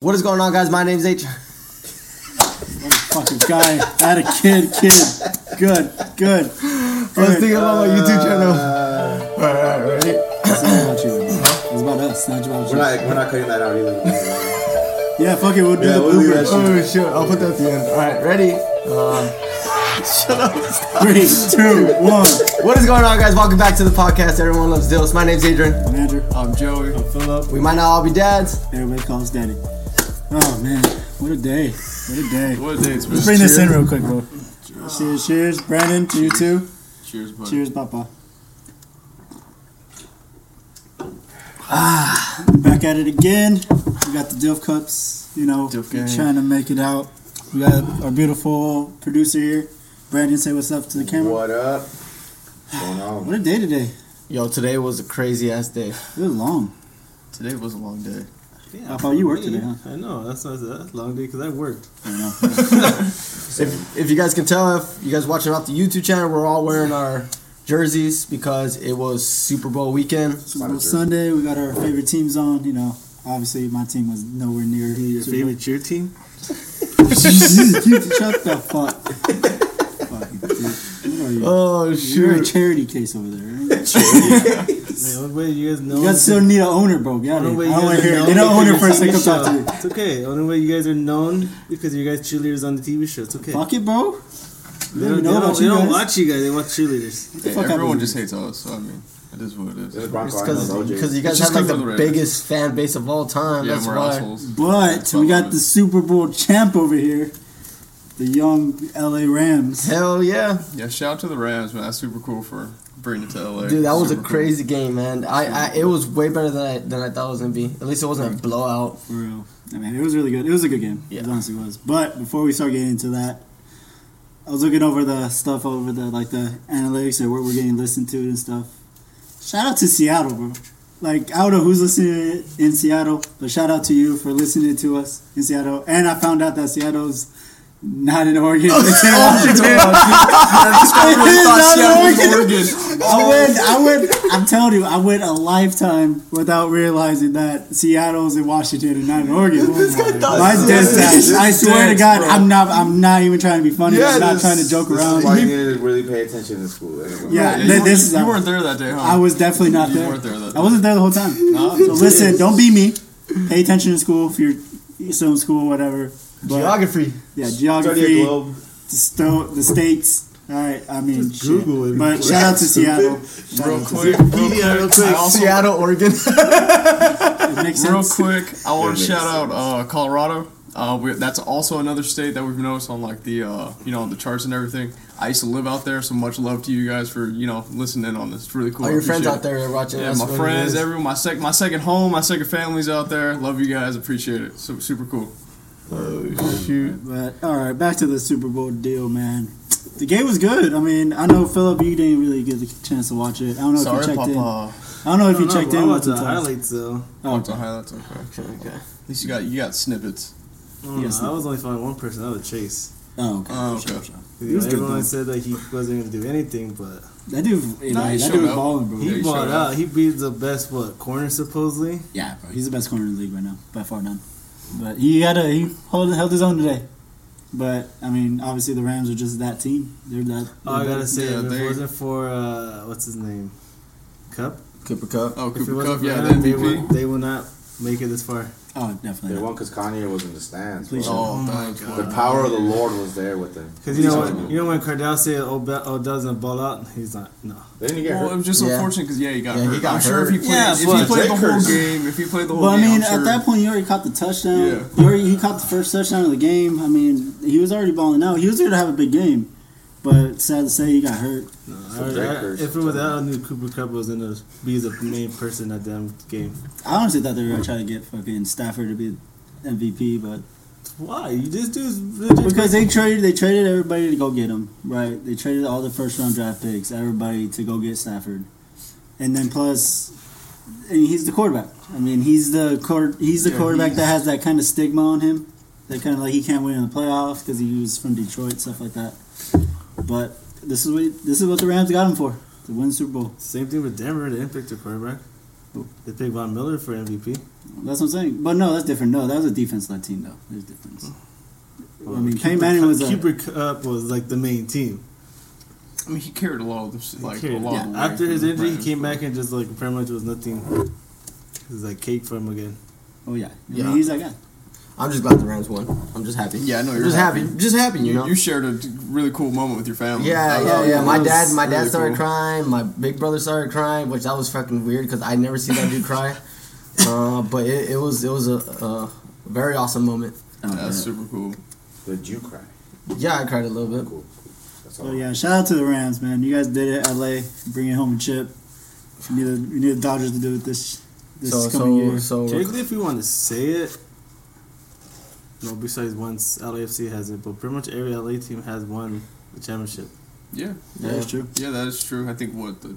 What is going on, guys? My name's H. Fucking guy. I had a kid. Good. Let's think about my YouTube channel. Alright. It's not about you anymore. It's about us, not about you. We're not cutting that out either. Yeah, fuck it. We'll do that shit. Oh, shit. I'll put that at the end. Alright, ready? Shut up. 3, 2, 1. What is going on, guys? Welcome back to the podcast. Everyone loves Dills. My name's Adrian. I'm Andrew. I'm Joey. I'm Philip. We might not all be dads. Everybody calls Daddy. Oh, man. What a day. What a day. Let's bring this in real quick, bro. Cheers. Brandon, to you too. Cheers, buddy. Cheers, Papa. Back at it again. We got the Dilf Cups. You know, we're trying to make it out. We got our beautiful producer here. Brandon, say what's up to the camera. What up? What's going on? What a day today. Yo, today was a crazy-ass day. It was long. Today was a long day. Yeah, I thought you worked today, huh? I know, that's a long day because I worked. I know. If you guys can tell, if you guys watching off the YouTube channel, we're all wearing our jerseys because it was Super Bowl weekend. Super Bowl Sunday, we got our favorite teams on. You know, obviously my team was nowhere near. Your favorite cheer team? Shut the fuck. Fucking dude. What are you? Oh, shit. You're a charity case over there, right? Charity. Man, way you guys know. You guys still need an owner, bro. Got it. I don't want to hear it. They don't own it first. They come talk to you. It's okay. The only way you guys are known because you guys cheerleaders on the TV show. It's okay. Fuck it, bro. They don't watch you guys. They watch cheerleaders. Hey, everyone just hates us. So I mean, it is what it is. Because you guys have like the biggest fan base of all time. Yeah, that's we're why. Assholes. But we got the Super Bowl champ over here. The young LA Rams. Hell yeah. Yeah, shout out to the Rams, man. That's super cool for bringing it to LA. Dude, that was super a crazy cool game, man. It was way better than I thought it was going to be. At least it wasn't a blowout. For real. I mean, it was really good. It was a good game. Yeah. It honestly was. But before we start getting into that, I was looking over the stuff over the like the analytics and where we're getting listened to and stuff. Shout out to Seattle, bro. Like, I don't know who's listening in Seattle, but shout out to you for listening to us in Seattle. And I found out that Seattle's not in Oregon. It's in Washington. I'm telling you, I went a lifetime without realizing that Seattle's in Washington and not in Oregon. I swear to God, bro. I'm not even trying to be funny. Yeah, I'm not trying to joke around. Why you needed to really pay attention to school. Anyway. You weren't there that day, huh? I was definitely not there. You weren't there that day. I wasn't there the whole time. No, so listen, don't be me. Pay attention to school if you're still in school, whatever. But, geography. The states. All right, I mean, just Google it. But shout out to Seattle. Real quick. Seattle, Oregon. It makes sense. Real quick, I want to shout out Colorado. That's also another state that we've noticed on like the the charts and everything. I used to live out there, so much love to you guys for listening in on this. It's really cool. All your friends out there are watching. Yeah, my friends, everyone, my second home, my second family's out there. Love you guys, appreciate it. So super cool. Oh, shoot. But, all right, back to the Super Bowl deal, man. The game was good. I mean, I know, Philip, you didn't really get the chance to watch it. I don't know if you checked in. I watched the highlights, though. I watched the highlights, okay. At least you got snippets. I was only following one person. That was Chase. Oh, okay. Sure. Everyone said that he wasn't going to do anything, but... That dude, was balling, bro. He balled out. He beat the best, corner, supposedly? Yeah, bro. He's the best corner in the league right now. By far none. But he held his own today. But I mean, obviously the Rams are just that team. They're that. I gotta say, if it wasn't for what's his name, Cooper Kupp. Oh, Cooper Kupp. Yeah, the MVP. They will not make it this far. Oh, definitely. They won because Kanye was in the stands. Oh my God. The power of the Lord was there with them. Because when Cardell said, "Oh, doesn't ball out," he's not. No. They didn't get hurt. It was just unfortunate because he got hurt. I'm sure if he played, if he played the whole game. But I mean, at that point, he already caught the touchdown. Yeah. He caught the first touchdown of the game. I mean, he was already balling out. He was going to have a big game, but sad to say, he got hurt. If it was that, I knew Cooper Kupp was going to be the main person at that game. I honestly thought they were going to try to get fucking Stafford to be MVP, but... Why? You just do... Because they traded everybody to go get him, right? They traded all the first-round draft picks, everybody to go get Stafford. And then plus... he's the quarterback. I mean, he's the quarterback that has that kind of stigma on him. That kind of like he can't win in the playoffs because he was from Detroit, stuff like that. But... This is what the Rams got him for, to win the Super Bowl. Same thing with Denver. They didn't pick their quarterback. They take Von Miller for MVP. That's what I'm saying. But no, that's different. No, that was a defense-led team, though. There's a difference. Well, I mean, Peyton Manning was Cooper Kupp was like the main team. I mean, he carried a lot of this. Like, a lot of after his injury, he came back and just like pretty much was nothing. It was like cake for him again. Oh yeah, yeah. I mean, he's that guy. I'm just glad the Rams won. I'm just happy. Yeah, I know you're just happy. Just happy, you know. You shared a really cool moment with your family. Yeah. My dad really started crying. My big brother started crying, which that was fucking weird because I never seen that dude cry. But it was a very awesome moment. Oh, yeah, that's super cool. Did you cry? Yeah, I cried a little bit. Cool. That's all. So yeah, shout out to the Rams, man. You guys did it, LA, bringing home a chip. You need the Dodgers to do it this coming year. So technically, if you want to say it. No, besides once LAFC has it, but pretty much every LA team has won the championship. Yeah, that's true. Yeah, that is true. I think what the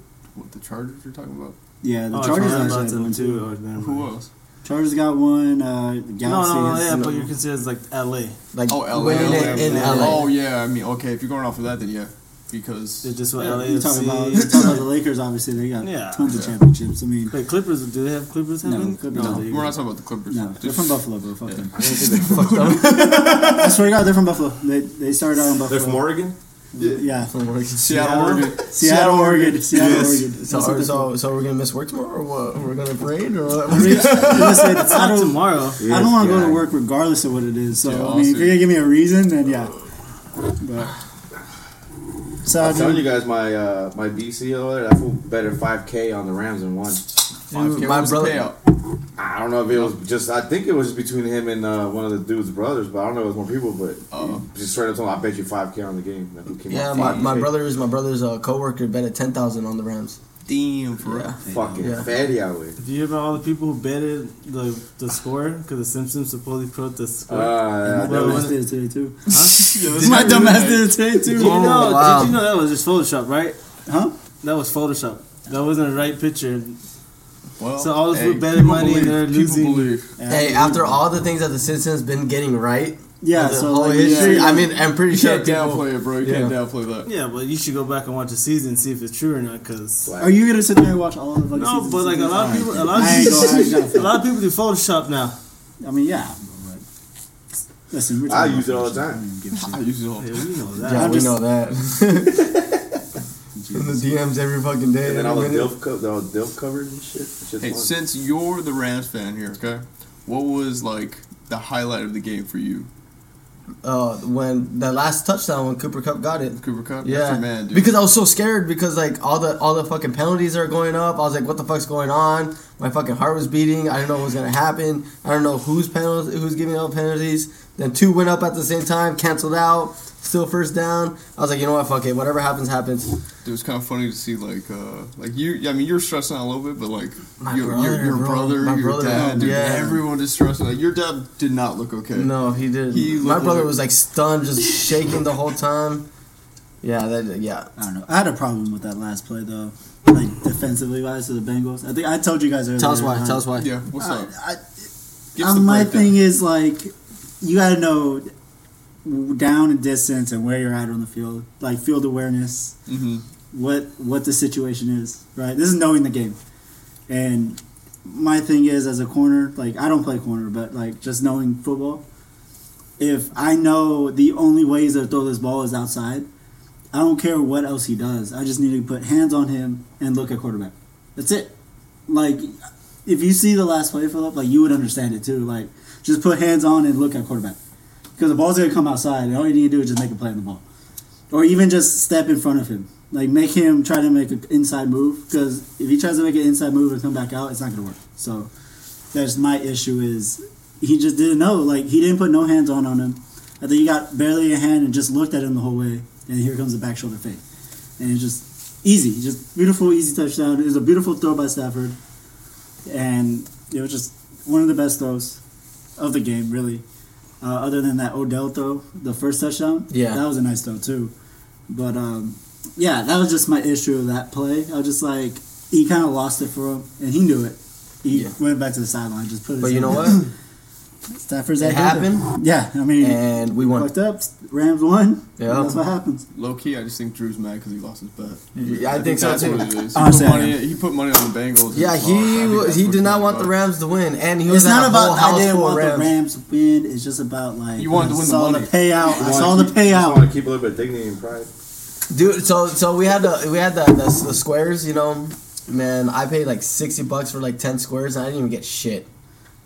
Chargers you're talking about. Yeah, the Chargers actually had one too. Who else? Chargers got one. The Galaxy. No, but you're considered like LA. Like LA. Oh yeah, I mean, okay, if you're going off of that, then yeah, because it's just what LA. You're talking about the Lakers. Obviously, they got tons of championships. I mean, like Clippers. Do they have Clippers? No, we're not talking about the Clippers. No, they're from Buffalo, bro. Fuck them. I swear to God, they're from Buffalo. They started out in Buffalo. They're from Oregon. Yeah, from Oregon. Seattle, Oregon. Yes. So we're gonna miss work tomorrow, or what? We're gonna parade, or what? It's not tomorrow. I don't want to go to work regardless of what it is. So I mean, if you're gonna give me a reason, then yeah. But. So I'm telling you guys, my BC over there, I feel better 5K on the Rams than one. 5K, my brother. I don't know if it was just. I think it was between him and one of the dude's brothers, but I don't know if it was more people. But just straight up told him, I bet you 5K on the game. Like, who came out? my brother's coworker betted 10,000 on the Rams. Damn, for real. Fucking fatty out with. Did you hear about all the people who betted the score? Because the Simpsons supposedly put the score. My dumbass did it today too. Huh? My dumbass did it today too. Did you know that was just Photoshop, right? Huh? That was Photoshop. That wasn't a right picture. Well, so all those who betted money, they're losing. Hey, after all the things that the Simpsons been getting right. Yeah, so whole history. Yeah. I mean, I'm pretty sure you can't downplay it, bro. You can't downplay that. Yeah, but you should go back and watch the season and see if it's true or not. Cause are you gonna sit there and watch all of the? No, but like a lot of people do Photoshop now. I mean, yeah. Listen, I use it all the time. I use it all the time. We know that. Yeah, we know that. In the DMs every fucking day. And then all the DILF covers and shit. Hey, since you're the Rams fan here, okay, what was like the highlight of the game for you? When the last touchdown when Cooper Kupp got it. Cooper Kupp, yeah, that's your man, dude. Because I was so scared because like all the fucking penalties are going up. I was like, what the fuck's going on? My fucking heart was beating. I didn't know what was gonna happen. I don't know who's giving out penalties. Then two went up at the same time, canceled out. Still first down. I was like, you know what, fuck it. Whatever happens, happens. Dude, it was kind of funny to see, like you. I mean, you're stressing out a little bit, but like your brother, your dad, everyone is stressing. Like your dad did not look okay. No, he did. My brother was like stunned, just shaking the whole time. Yeah, I don't know. I had a problem with that last play though, like defensively wise to the Bengals. I think I told you guys earlier. Tell us why. Yeah, what's up? My thing is like, you gotta know. Down and distance and where you're at on the field, like field awareness, what the situation is, right? This is knowing the game. And my thing is, as a corner, like I don't play corner, but like just knowing football, if I know the only ways to throw this ball is outside, I don't care what else he does. I just need to put hands on him and look at quarterback. That's it. Like if you see the last play, Phillip, like you would understand it too. Like just put hands on and look at quarterback. Because the ball's going to come outside, and all you need to do is just make a play on the ball. Or even just step in front of him. Like, make him try to make an inside move, because if he tries to make an inside move and come back out, it's not going to work. So, that's my issue is he just didn't know. Like, he didn't put no hands on him. I think he got barely a hand and just looked at him the whole way, and here comes the back shoulder fake. And it's just easy. Just beautiful, easy touchdown. It was a beautiful throw by Stafford, and it was just one of the best throws of the game, really. Other than that Odell throw, the first touchdown, that was a nice throw too. But, that was just my issue of that play. I was just like, he kind of lost it for him, and he knew it. He went back to the sideline, just put his hand. But you know what? Stafford's that happened. Yeah, I mean, and we won. Fucked up. Rams won. Yeah, that's what happens. Low key, I just think Drew's mad because he lost his bet. Yeah, I think so that's too. What it is. He put money on the Bengals. Yeah, he did not want the Rams to win, and he was not about I didn't want the Rams to win. It's just about like you wanted to win the money. I saw the payout. I want to keep a little bit of dignity and pride. Dude, so we had the squares, you know, man. I paid like $60 for like 10 squares, and I didn't even get shit.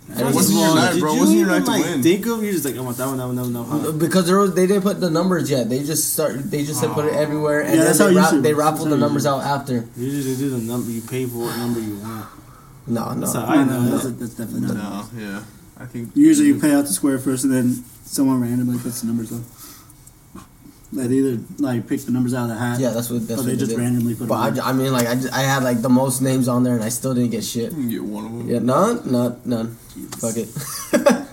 Wasn't your night to win? Think of you just like I want that one. Because they didn't put the numbers yet. They just put it everywhere, and they raffled the numbers out after. You just do the number. You pay for what number you want. No. That's definitely not. No, yeah. I think usually you pay out the square first, and then someone randomly puts the numbers up. That either like pick the numbers out of the hat. Yeah, that's what they did. Randomly put. But them I had like the most names on there, and I still didn't get shit. You didn't get one of them. Yeah, none. Jeez. Fuck it.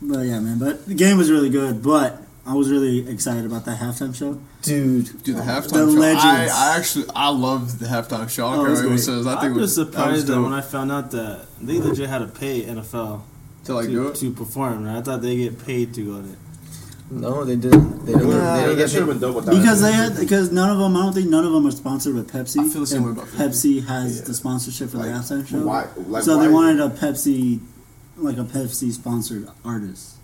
But yeah, man. But the game was really good. But I was really excited about that halftime show, dude. The halftime show. The legends. I loved the halftime show. I was surprised when I found out that they legit had to pay NFL to perform. Right? I thought they get paid to go there. No, they didn't. Because none of them. I don't think none of them are sponsored with Pepsi. I feel the same way about Pepsi has the sponsorship for the halftime show. Why? They wanted a Pepsi sponsored artist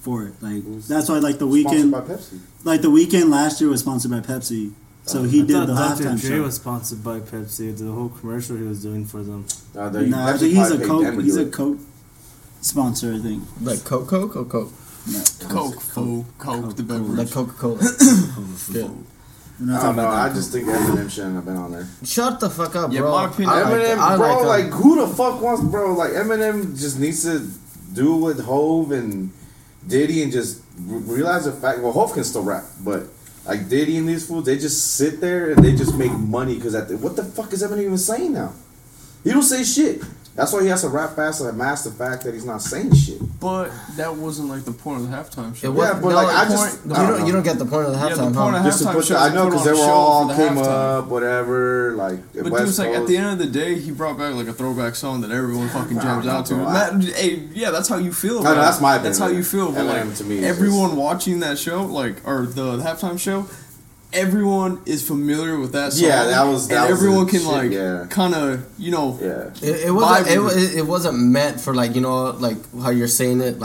for it. Like that's why the Weeknd. Like the Weeknd last year was sponsored by Pepsi, so he did the halftime show. Dr. Dre was sponsored by Pepsi. The whole commercial he was doing for them. No, I think he's a Coke. He's a Coke sponsor, I think. Like Coke. Coke, the beverage. Like Coca-Cola. I don't know. I just think Eminem shouldn't have been on there. Shut the fuck up, bro. Yeah, Eminem, who the fuck wants, bro? Like, Eminem just needs to do with Hov and Diddy and just realize the fact. Well, Hov can still rap, but like Diddy and these fools, they just sit there and they just make money because what the fuck is Eminem even saying now? He don't say shit. That's why he has to rap fast and mask the fact that he's not saying shit. But that wasn't the point of the halftime show. You don't get the point of the halftime. Yeah, the point of the halftime show. I know because they were all came up, whatever. But dude, it's at the end of the day, he brought back a throwback song that everyone fucking jams out to. That's how you feel. No, that's my opinion. That's how you feel. But to me, everyone watching that show, or the halftime show. Everyone is familiar with that song. Yeah, It wasn't meant for how you're saying it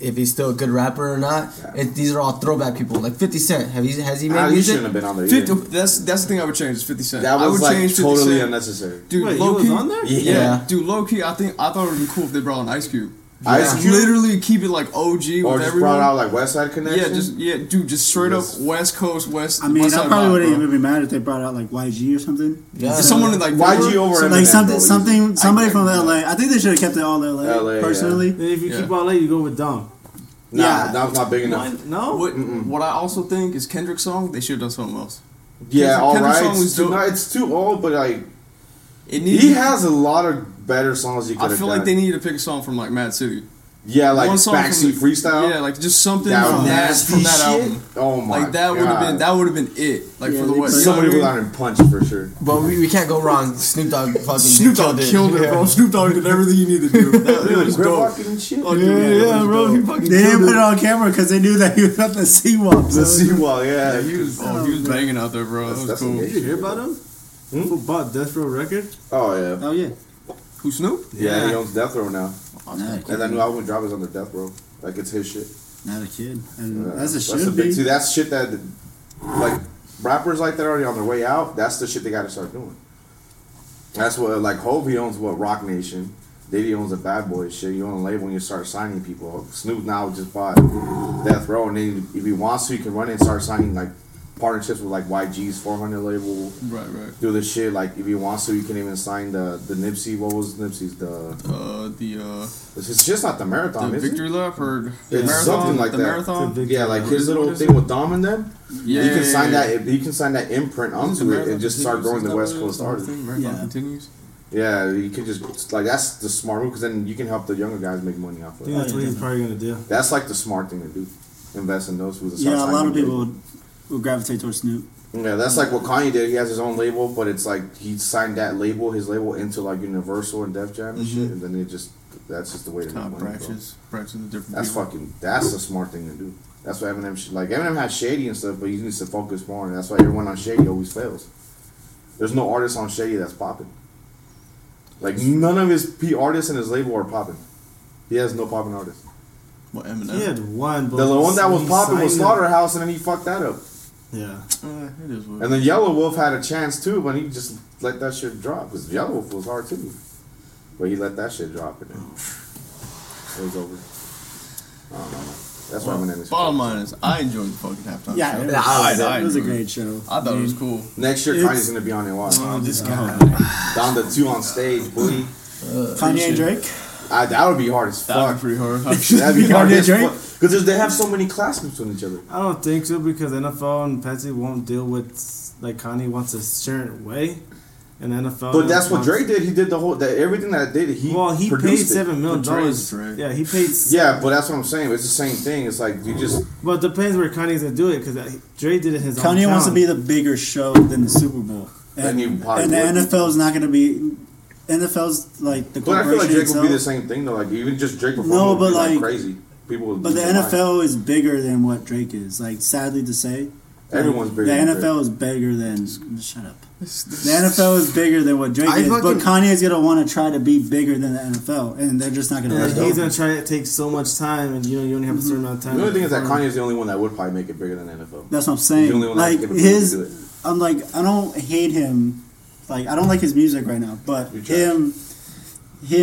if he's still a good rapper or not. Yeah. These are all throwback people. 50 Cent, has he made music? He shouldn't have been on there. That's the thing I would change is 50 Cent. That was totally unnecessary. Dude, wait, low key, he was on there? Yeah. Dude, low key, I thought it would be cool if they brought on Ice Cube. Ice Cube? Literally keep it OG with everyone. Or just brought out West Side Connection? Yeah, just straight up West Coast, I probably wouldn't even be mad if they brought out YG or something. Yeah. Someone YG over Eminem. Somebody from LA. I think they should have kept it all LA, personally. Yeah. And if you keep LA, you go with Dom. Nah, Dom's not big enough. No? What I also think is Kendrick's song, they should have done something else. Yeah, alright. It's too old, but he has a lot of better songs you could have done. I feel they need to pick a song from Mad City. Yeah, Backseat Freestyle. Yeah, just something from that album. Oh my god. That would have been it. For the West. Somebody would have punched for sure. But we can't go wrong. Snoop Dogg killed it, bro. Snoop Dogg did everything you need to do. That was dope. Yeah, bro. He fucking they didn't put it on camera because they knew that he was up the seawall. The seawall, yeah. He was banging out there, bro. That was cool. Did you hear about him? Who bought Death Row Records? Oh yeah. Who, Snoop? Yeah, he owns Death Row now. And I knew I would drop it on the Death Row. It's his shit. Not a kid. And that's See, that's shit that, rappers that are already on their way out, that's the shit they got to start doing. That's what, Hov, he owns Rock Nation. Diddy owns the Bad Boy shit. You own a label when you start signing people. Snoop now just bought Death Row, and then if he wants to, he can run in and start signing, partnerships with YG's 400 label, right. Do this shit if he wants to, you can even sign the Nipsey. What was Nipsey's It's just not the Marathon. The Victory Lap or the Marathon, something like the that. Marathon. Yeah, his little thing with Dom and them. Yeah, he can sign that. He can sign that imprint onto it and just start growing the West Coast artists. Marathon continues. Yeah, you can just that's the smart move because then you can help the younger guys make money off of it. Yeah, that's what he's probably gonna do. That's the smart thing to do. Invest in those who's a lot of people will gravitate towards Snoop. Yeah, that's what Kanye did. He has his own label, but it's he signed his label into Universal and Def Jam and shit, and then it just that's just the way to make money. Branches into different. That's people. That's a smart thing to do. That's why Eminem should, like, Eminem had Shady and stuff, but he needs to focus more, and that's why everyone on Shady always fails. There's no artist on Shady that's popping. Like, none of his artists and his label are popping. He has no popping artists. Well, Eminem. He had one, but the one that was popping was Slaughterhouse, and then he fucked that up. Yeah. It is weird. And then Yellow Wolf had a chance, too, but he just let that shit drop. Because Yellow Wolf was hard, too. But he let that shit drop, and then it was over. I don't know. That's why Eminem is. Bottom line is, I enjoyed the fucking halftime show. Yeah, it was a great show. I thought it was cool. Next year, Kanye's going to be on N.W.A. Oh, this guy. Down the two on stage, booty. Kanye and Drake? That would be hard as fuck. That'd be pretty hard. That'd be hard as fuck. Because they have so many clash between each other. I don't think so, because NFL and Pepsi won't deal with, like, Kanye wants a certain way. And NFL. But that's what Drake did. He did everything that he produced. Paid $7 million. Yeah, he paid. Yeah, but that's what I'm saying. It's the same thing. It's like you just. Well, it depends where Kanye's gonna do it, because Drake did it his own. Kanye wants to be the bigger show than the Super Bowl, and the NFL is not gonna be. NFL's like the. But I feel like Drake would be the same thing though. Like even just Drake performing would be crazy. People would. But the NFL is bigger than what Drake is. Like sadly to say. Everyone's bigger. The NFL is bigger than. Shut up. The NFL is bigger than what Drake is, but Kanye's gonna want to try to be bigger than the NFL, and they're just not gonna. Yeah, he's gonna try to take so much time, and you only have a certain amount of time. The only thing is that Kanye's the only one that would probably make it bigger than the NFL. That's what I'm saying. The only one like his, I'm like I don't hate him, like I don't like his music right now, but him business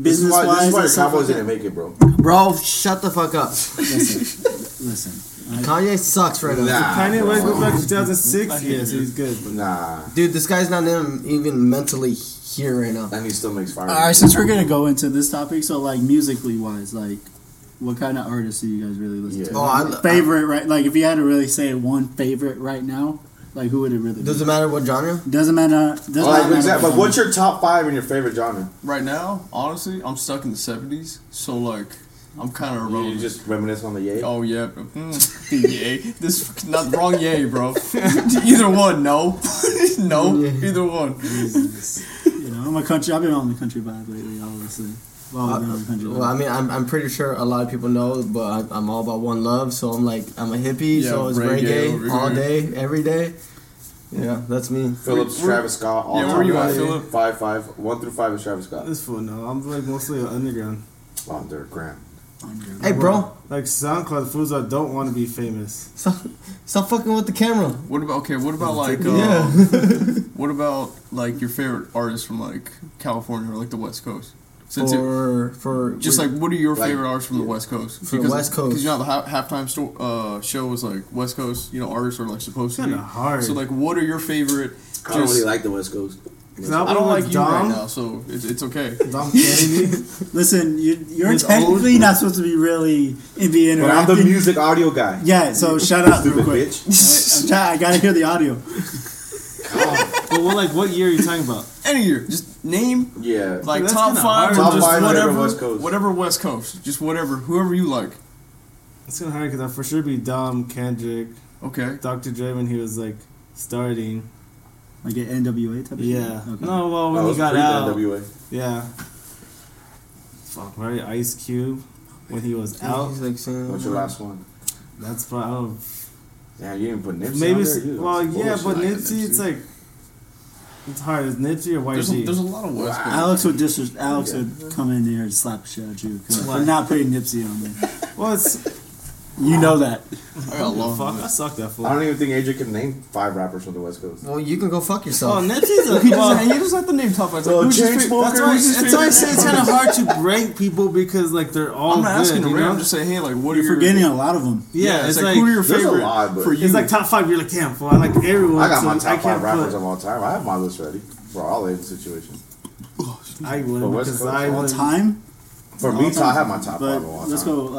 wise. This is why the Cowboys didn't make it, bro. Bro, shut the fuck up. Listen. Kanye sucks right now. Kanye West goes back to 2006. Yes, he's good. But dude, this guy's not even mentally here right now. And he still makes fire. Alright, since we're gonna go into this topic, so like musically wise, like what kind of artists do you guys really listen to? Oh, favorite, right? Like if you had to really say one favorite right now, like who would it really be? Doesn't matter what genre. Doesn't matter. But what's your top 5 in your favorite genre right now? Honestly, I'm stuck in the 70s, so like. I'm kind of wrong. You just reminisce on the yay? Oh, yeah. Yay. This not wrong yay, bro. Either one, no. No, yeah. Either one. Jesus. You know, I've been on the country vibe lately, obviously. I'm pretty sure a lot of people know, but I'm all about One Love, so I'm like, I'm a hippie, so it's reggae all day, every day. Yeah, that's me. Phillips, Travis Scott, all time. Where you at, Phillip? 5'5". 1 through 5 is Travis Scott. This fool, no. I'm like mostly underground. Underground. Hey, bro. Like SoundCloud, fools I don't want to be famous. Stop fucking with the camera. What about like your favorite artists from like California or like the West Coast? What are your favorite artists from the West Coast? Because the West Coast. Because you know the halftime show was like West Coast. You know artists are like supposed to be hard. So like, what are your favorite? I don't really like the West Coast. I don't like Dom. You right now, so it's okay. Dom Kennedy. Listen, you're technically not supposed to be really NBA interacting. But I'm the music audio guy. Yeah, so shout out real quick. Bitch. I gotta hear the audio. But what year are you talking about? Any year, just name. Yeah, like top five, whatever West Coast. Whatever West Coast, just whatever, whoever you like. It's gonna hard because I for sure be Dom, Kendrick. Okay. Dr. Dre when he was like starting. Like an N.W.A. type of thing? Okay. No, well, when he got out. N.W.A. Yeah. Fuck, right? Ice Cube. When he was out. He's like saying, what's your last one? That's probably. Yeah, you didn't put Nipsey on there, either. Well, yeah, but Nipsey, it's like. It's hard. Is Nipsey or YG? There's a lot of West Coast. Alex would come in there and slap the shit out of you. I'm not putting Nipsey on there. Well, it's. You know that. I suck that fool. I don't even think AJ can name 5 rappers from the West Coast. Well, you can go fuck yourself. Oh, Nipsey's you just have to name top 5. Like, that's why I say it's kind of hard to rank people because like they're all. I'm not asking to rank. I'm just saying, hey, like, what are you forgetting? A lot of them. Yeah, it's like who are your favorite? For you, it's like top 5. You're like, damn, fool. I like everyone. I got my top 5 rappers of all time. I have my list ready for all age situations. I would because I all time. For me, I have my top 5 all time. Let's go.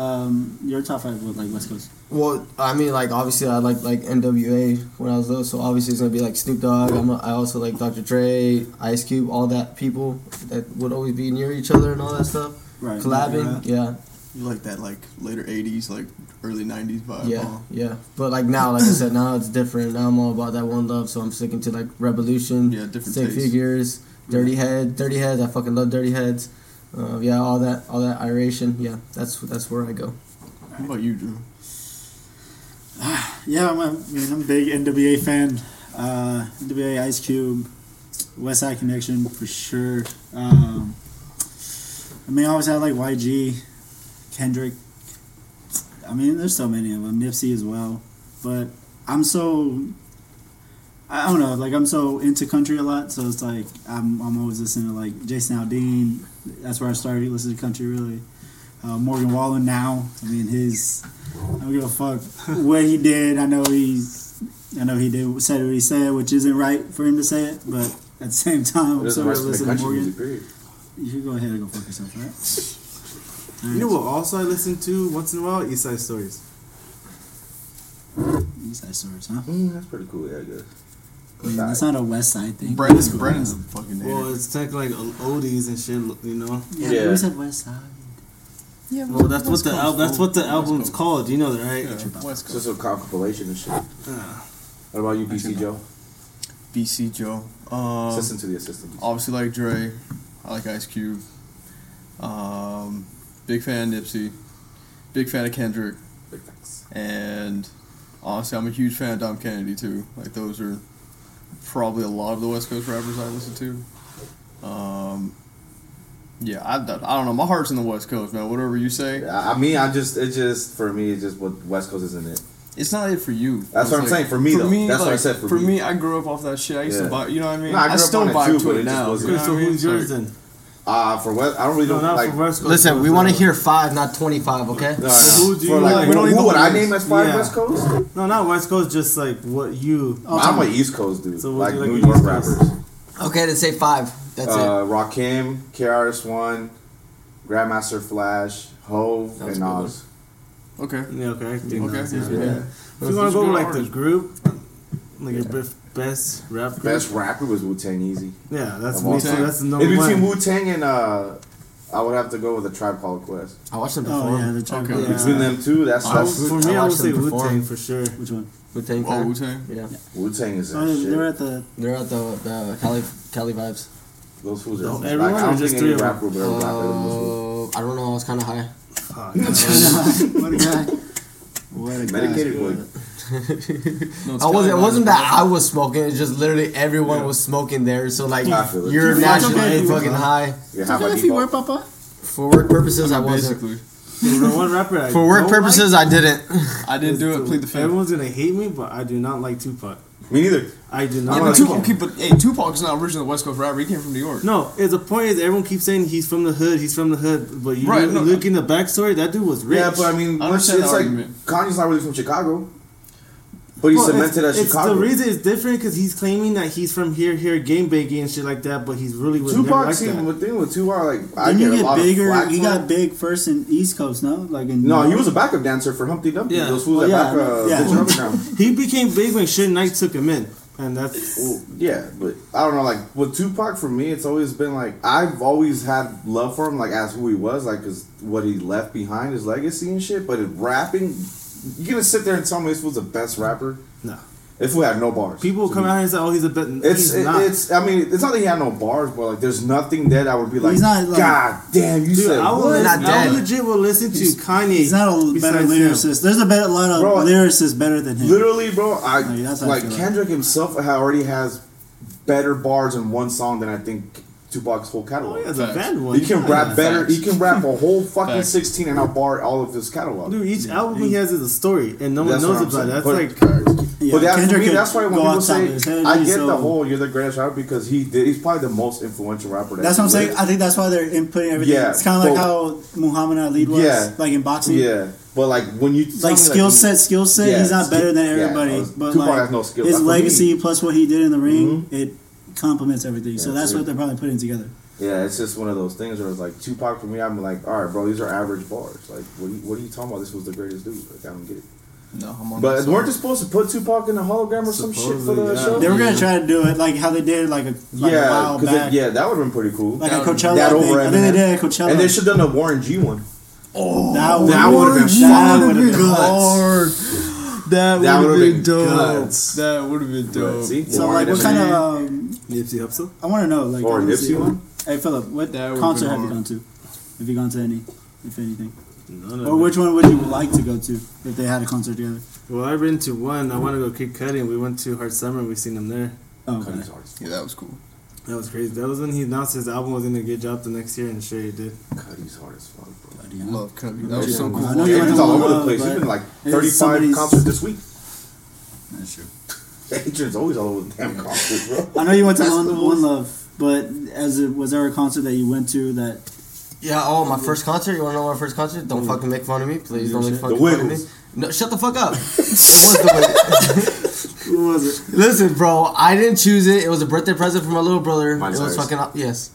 Your top 5 with like West Coast. Well, I mean, like obviously, I like N.W.A. when I was little, so obviously it's gonna be like Snoop Dogg. I also like Dr. Dre, Ice Cube, all that people that would always be near each other and all that stuff. Right. Collabing, yeah. You like that like later '80s, like early '90s vibe. Yeah, yeah. But like now, like I said, now it's different. Now I'm all about that One Love, so I'm sticking to like Revolution. Yeah, different. Six Figures, Dirty Heads. I fucking love Dirty Heads. Yeah, all that iration. Yeah, that's where I go. How about you, Drew? Yeah, I'm a big N.W.A fan. N.W.A, Ice Cube, West Side Connection for sure. I always had like YG, Kendrick. There's so many of them. Nipsey as well. But I don't know. Like, I'm so into country a lot. So it's like I'm always listening to like Jason Aldean. That's where I started listening to country, really. Morgan Wallen now. I don't give a fuck what he did. I know he said what he said, which isn't right for him to say it. But at the same time, I'm so listening to Morgan. You should go ahead and go fuck yourself, right? You know what also I listen to once in a while? East Side Stories. East Side Stories, huh? That's pretty cool, yeah, I guess. That's not a West Side thing. Brennan's a fucking name. Well, it's tech like oldies and shit, you know? Yeah. We said West Side. Yeah, well, that's what the album's called. You know that, right? Yeah. West Coast. It's a compilation and shit. What about you, BC Joe? BC Joe. Assistant to the Assistant. Obviously like Dre. I like Ice Cube. Big fan of Nipsey, big fan of Kendrick, and honestly, I'm a huge fan of Dom Kennedy too. Like those are probably a lot of the West Coast rappers I listen to. I don't know. My heart's in the West Coast, man. Whatever you say. For me, West Coast isn't it. It's not it for you. That's what I'm saying. For me, though. That's what I said. For me, I grew up off that shit. I used to buy. You know what I mean? I still buy to it now. So who's yours then? For West, I don't really know. Like, listen, we want to hear 5, not 25, okay? No. Who do you like? Who would I name as 5 West Coast? No, not West Coast, just like what you. I'm an East Coast dude, so like New York rappers. Okay, then say 5. That's it. Rakim, KRS-One, Grandmaster Flash, Hov, and Nas. Okay. Yeah. Okay. I think Nas, yeah. If you want to go like the group, like your best rap group? Best rapper was Wu Tang, easy. Yeah, that's Wu Tang. That's the number one. It's between Wu Tang and I would have to go with the Tribe Called Quest. I watched them before. Oh yeah, the Tribe Called Quest. Between them two, that's for me. I would say Wu Tang for sure. Which one? Wu Tang. Oh, Wu Tang. Yeah. Wu Tang is. Shit. They're at the Cali Vibes. Those fools are. Everyone like, or just three rapper, but I don't know. I was kind of high. What a guy. What a guy. Medicated boy. No, it wasn't that I was smoking. It's just literally everyone was smoking there. So like you're naturally fucking high. You're if you were Papa. For work purposes, I wasn't. For work purposes, I didn't. I didn't do it. Plead the fifth. Everyone's gonna hate me, but I do not like Tupac. Me neither. I do not like Tupac. Tupac's not originally West Coast rapper. He came from New York. No, the point is everyone keeps saying he's from the hood. He's from the hood, but look in the backstory, that dude was rich. Yeah, but I understand it's argument. Kanye's not really from Chicago. But he's cemented as Chicago. The reason it's different because he's claiming that he's from here, game banging and shit like that, but he's really was never like that. Tupac, the thing with Tupac, he got big first in East Coast, no? Like he was a backup dancer for Humpty Dumpty. Yeah. Those fools underground. He became big when Suge Knight took him in. And that's... yeah, but I don't know, like, with Tupac, for me, it's always been, like, I've always had love for him, like, as who he was, like, because what he left behind, his legacy and shit, but in rapping... You gonna sit there and tell me this was the best rapper? No. If we had no bars. People come out here and say, oh, he's the best. It's not that he had no bars, but like there's nothing that I would be like, God damn, you said I legit will listen to Kanye. He's not a better lyricist. There's a lot of lyricists better than him. Literally, bro, Kendrick himself already has better bars in one song than I think Tupac's whole catalog. Oh, yeah, the bad one. He can rap better. Facts. He can rap a whole fucking 16 and outbar all of his catalog. Dude, each album he has is a story, and no one knows about it. That's that's why when people say, I get the whole you're the greatest rapper because he's probably the most influential rapper. That's what I'm saying. I think that's why they're inputting everything. Yeah, it's kind of like how Muhammad Ali was, like in boxing. Yeah. But like when you like skill set, he's not better than everybody. But Tupac has no skill. His legacy plus what he did in the ring, it complements everything, so that's what they're probably putting together. Yeah, it's just one of those things where it's like Tupac for me. I'm like, all right, bro, these are average bars. Like, what are you talking about? This was the greatest dude. Like, I don't get it. No, I'm on. But weren't they supposed to put Tupac in a hologram or some shit for the show? They were gonna try to do it like how they did a while back. That would have been pretty cool. Like a Coachella. That over I think they did a Coachella, and they should have done a Warren G one. Oh, that would have been hard. That would have been dope. That would have been dope. So like, what kind of Nipsey Hussle? I want to know, like, or Nipsey one. Hey Philip, what concert have you gone to? Have you gone to any, if anything? None of them. Which one would you like to go to if they had a concert together? Well, I've been to one. I want to go Keep Cutting. We went to Hard Summer and we seen him there. Oh, okay. Yeah, that was cool. That was crazy. That was when he announced his album was going to get dropped the next year, and sure he did. Cuddy's hard as fuck, bro. I love Cuddy. That was so cool. I know you went all over the place. He's been like 35 concerts this week. That's true. That intern's always all over the damn concerts, bro. I know you went to One Love, but was there a concert that you went to that... Yeah, oh, my first concert? You want to know my first concert? Don't fucking make fun of me. Please don't make fucking fun of me. No, shut the fuck up. Who was it? Listen, bro, I didn't choose it. It was a birthday present for my little brother. Mine's it was ours. Fucking... Yes.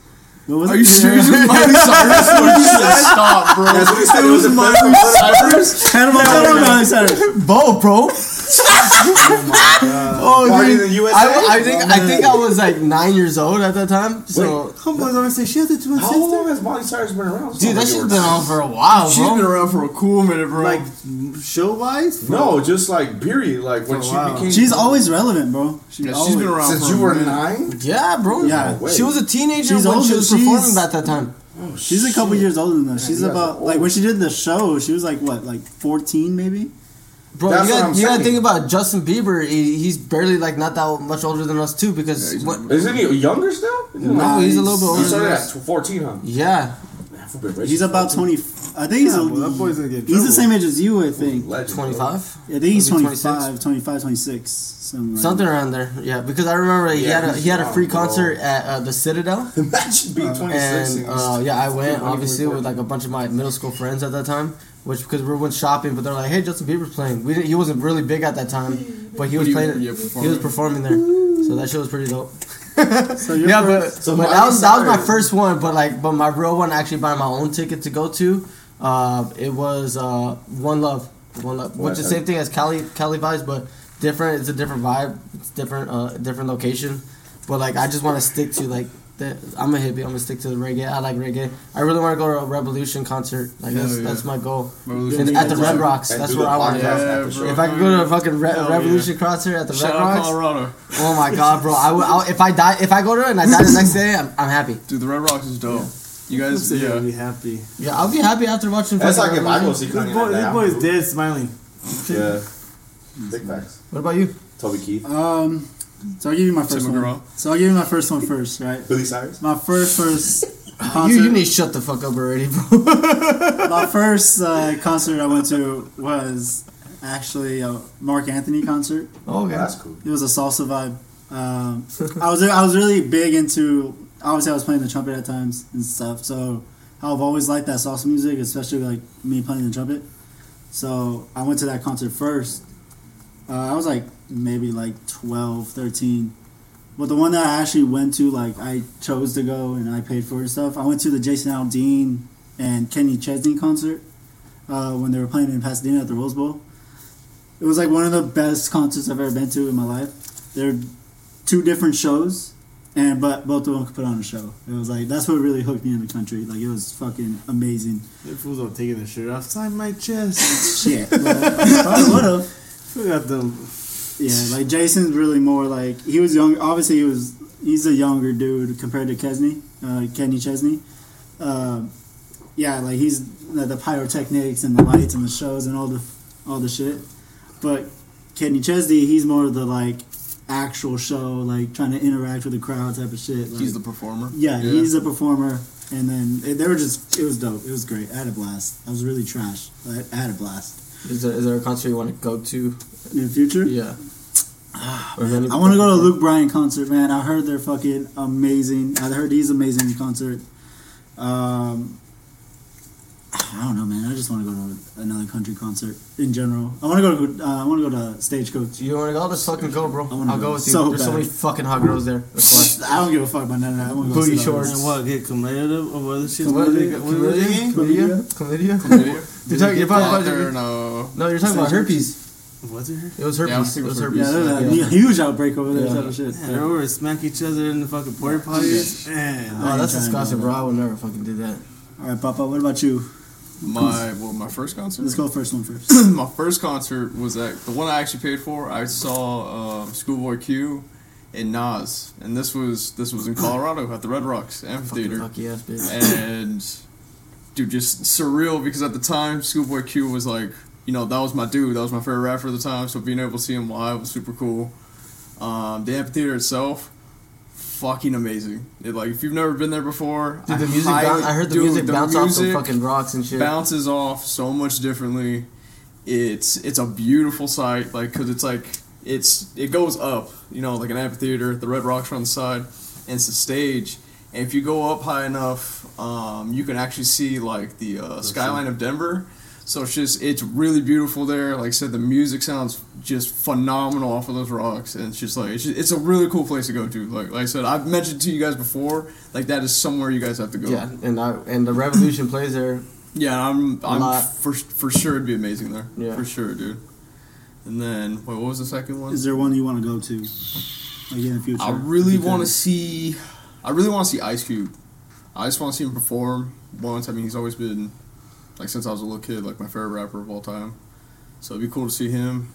Was Are it? You serious? Miley Cyrus? Stop, bro. That's what he said. It was Miley Cyrus? Hannibal Cyrus? Miley Cyrus? Both, bro. Oh, dude. In the USA? I think I was like 9 years old at that time. So I say she has a twin sister. How long has Miley Cyrus been around? Dude, that shit's been around for a while. She's been around for a cool minute, bro. Like show wise? No, just like period. Like when she became. She's always relevant, bro. She's been around since you were 9. Yeah, bro. Yeah, she was a teenager when she was performing at that time. Oh, she's a couple years older than us. She's about like when she did the show, she was like what, like 14 maybe. Bro, you gotta think about it. Justin Bieber. He's barely like not that much older than us too. Because isn't he younger still? No, he's a little bit older. He started at 14, huh? Yeah, he's about 20. I think he's the same age as you. I think 25. I think he's 25, 26, something around there. Yeah, because I remember he had a free concert at the Citadel. Imagine being 26. And I went obviously with like a bunch of my middle school friends at that time. Which because we went shopping, but they're like, "Hey, Justin Bieber's playing." He wasn't really big at that time, but he was performing there, so that shit was pretty dope. That was my first one, but my real one actually buying my own ticket to go to. It was One Love, which is the same thing as Cali Vibes, but different. It's a different vibe. It's different, different location. But like, I just want to stick to like. I'm a hippie. I'm gonna stick to the reggae. I like reggae. I really want to go to a Revolution concert. Like that's my goal. At the Red Rocks. That's where I want to go. If I could go to a fucking Revolution concert at the Red Rocks, Colorado. Oh my god, bro! If I go to it and I die the next day, I'm happy. Dude, the Red Rocks is dope. Yeah. You guys will be happy. Yeah, I'll be happy after watching. That's like if I go see Kanye. This boy's dead smiling. Yeah. Big facts. What about you, Toby Keith? So I'll give you my first one. First, right? Billy Cyrus? My first concert. You need to shut the fuck up already, bro. My first concert I went to was actually a Mark Anthony concert. Oh, okay. That's cool. It was a salsa vibe. I was really big into, obviously I was playing the trumpet at times and stuff, so I've always liked that salsa music, especially like me playing the trumpet. So I went to that concert first. I was like maybe like 12, 13. But the one that I actually went to, like I chose to go and I paid for it and stuff, I went to the Jason Aldean and Kenny Chesney concert when they were playing in Pasadena at the Rose Bowl. It was like one of the best concerts I've ever been to in my life. They're two different shows, but both of them could put on a show. It was like, that's what really hooked me in the country. Like, it was fucking amazing. The fools are taking the shirt outside my chest. Shit. I would've. We got them. Yeah, like Jason's really more like he was young. Obviously, he's a younger dude compared to Kenny Chesney. Like he's the pyrotechnics and the lights and the shows and all the shit. But Kenny Chesney, he's more of the like actual show, like trying to interact with the crowd type of shit. Like, he's the performer. Yeah, he's a performer. And then it was dope. It was great. I had a blast. I was really trash. I had a blast. Is there a concert you want to go to in the future? Yeah. I want to go to a Luke Bryan concert, man. I heard they're fucking amazing. I heard he's amazing in concert. I don't know, man. I just want to go to another country concert in general. I want to go to Stagecoach. You want to go? Let's fucking go, bro. I'll go with you. So There's so many fucking hot girls there. I don't give a fuck about none of that. I want to go booty shorts. And what? Get chlamydia or what? Chlamydia? You're talking about No, you're talking about herpes. Was it herpes? It was herpes. Yeah, there was a huge outbreak over there. Yeah. Shit. Yeah. They were smack each other in the fucking porta potties. Oh, that's disgusting, bro. I would never fucking do that. All right, Papa, what about you? My first concert? Let's go first one first. My first concert was the one I actually paid for. I saw Schoolboy Q and Nas. And this was in Colorado at the Red Rocks Amphitheater. Fucking lucky ass bitch. And dude, just surreal, because at the time, Schoolboy Q was like, you know, that was my dude. That was my favorite rapper at the time, so being able to see him live was super cool. The amphitheater itself, fucking amazing. It, like, if you've never been there before, dude, I heard the music bounce off some fucking rocks and shit. Bounces off so much differently. It's a beautiful sight, like, because it's like it goes up, you know, like an amphitheater. The red rocks are on the side, and it's a stage. And if you go up high enough, you can actually see like the skyline of Denver. So it's really beautiful there. Like I said, the music sounds just phenomenal off of those rocks, and it's just like it's a really cool place to go to. Like I said, I've mentioned to you guys before, like that is somewhere you guys have to go. Yeah, and the Revolution plays there. Yeah, I'm for sure it'd be amazing there. Yeah, for sure, dude. And then what was the second one? Is there one you want to go to again in the future? I really want to see Ice Cube. I just want to see him perform once. I mean, he's always been, like, since I was a little kid, like, my favorite rapper of all time. So it'd be cool to see him.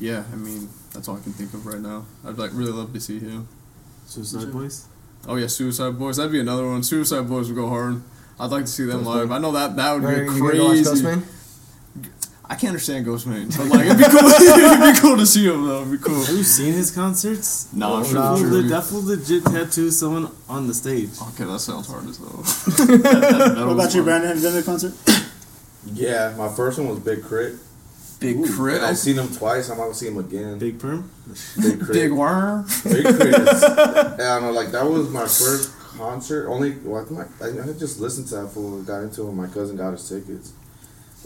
Yeah, I mean, that's all I can think of right now. I'd, like, really love to see him. Suicide Boys? Oh, yeah, Suicide Boys. That'd be another one. Suicide Boys would go hard. I'd like to see them live. I know that would be crazy. I can't understand Ghostman, but, like, it'd be cool. It'd be cool to see him, though. It'd be cool. Have you seen his concerts? No, I'm sure. That fool legit tattooed someone on the stage. Okay, that sounds hard as though. What about you, Brandon? Have you been to a concert? Yeah, my first one was Big Crit. Big Crit? I've seen him twice. I'm not going to see him again. Big Perm? Big Crit. Big Worm? Big Crit. I don't know, like, that was my first concert. I just listened to that fool and got into him. My cousin got his tickets.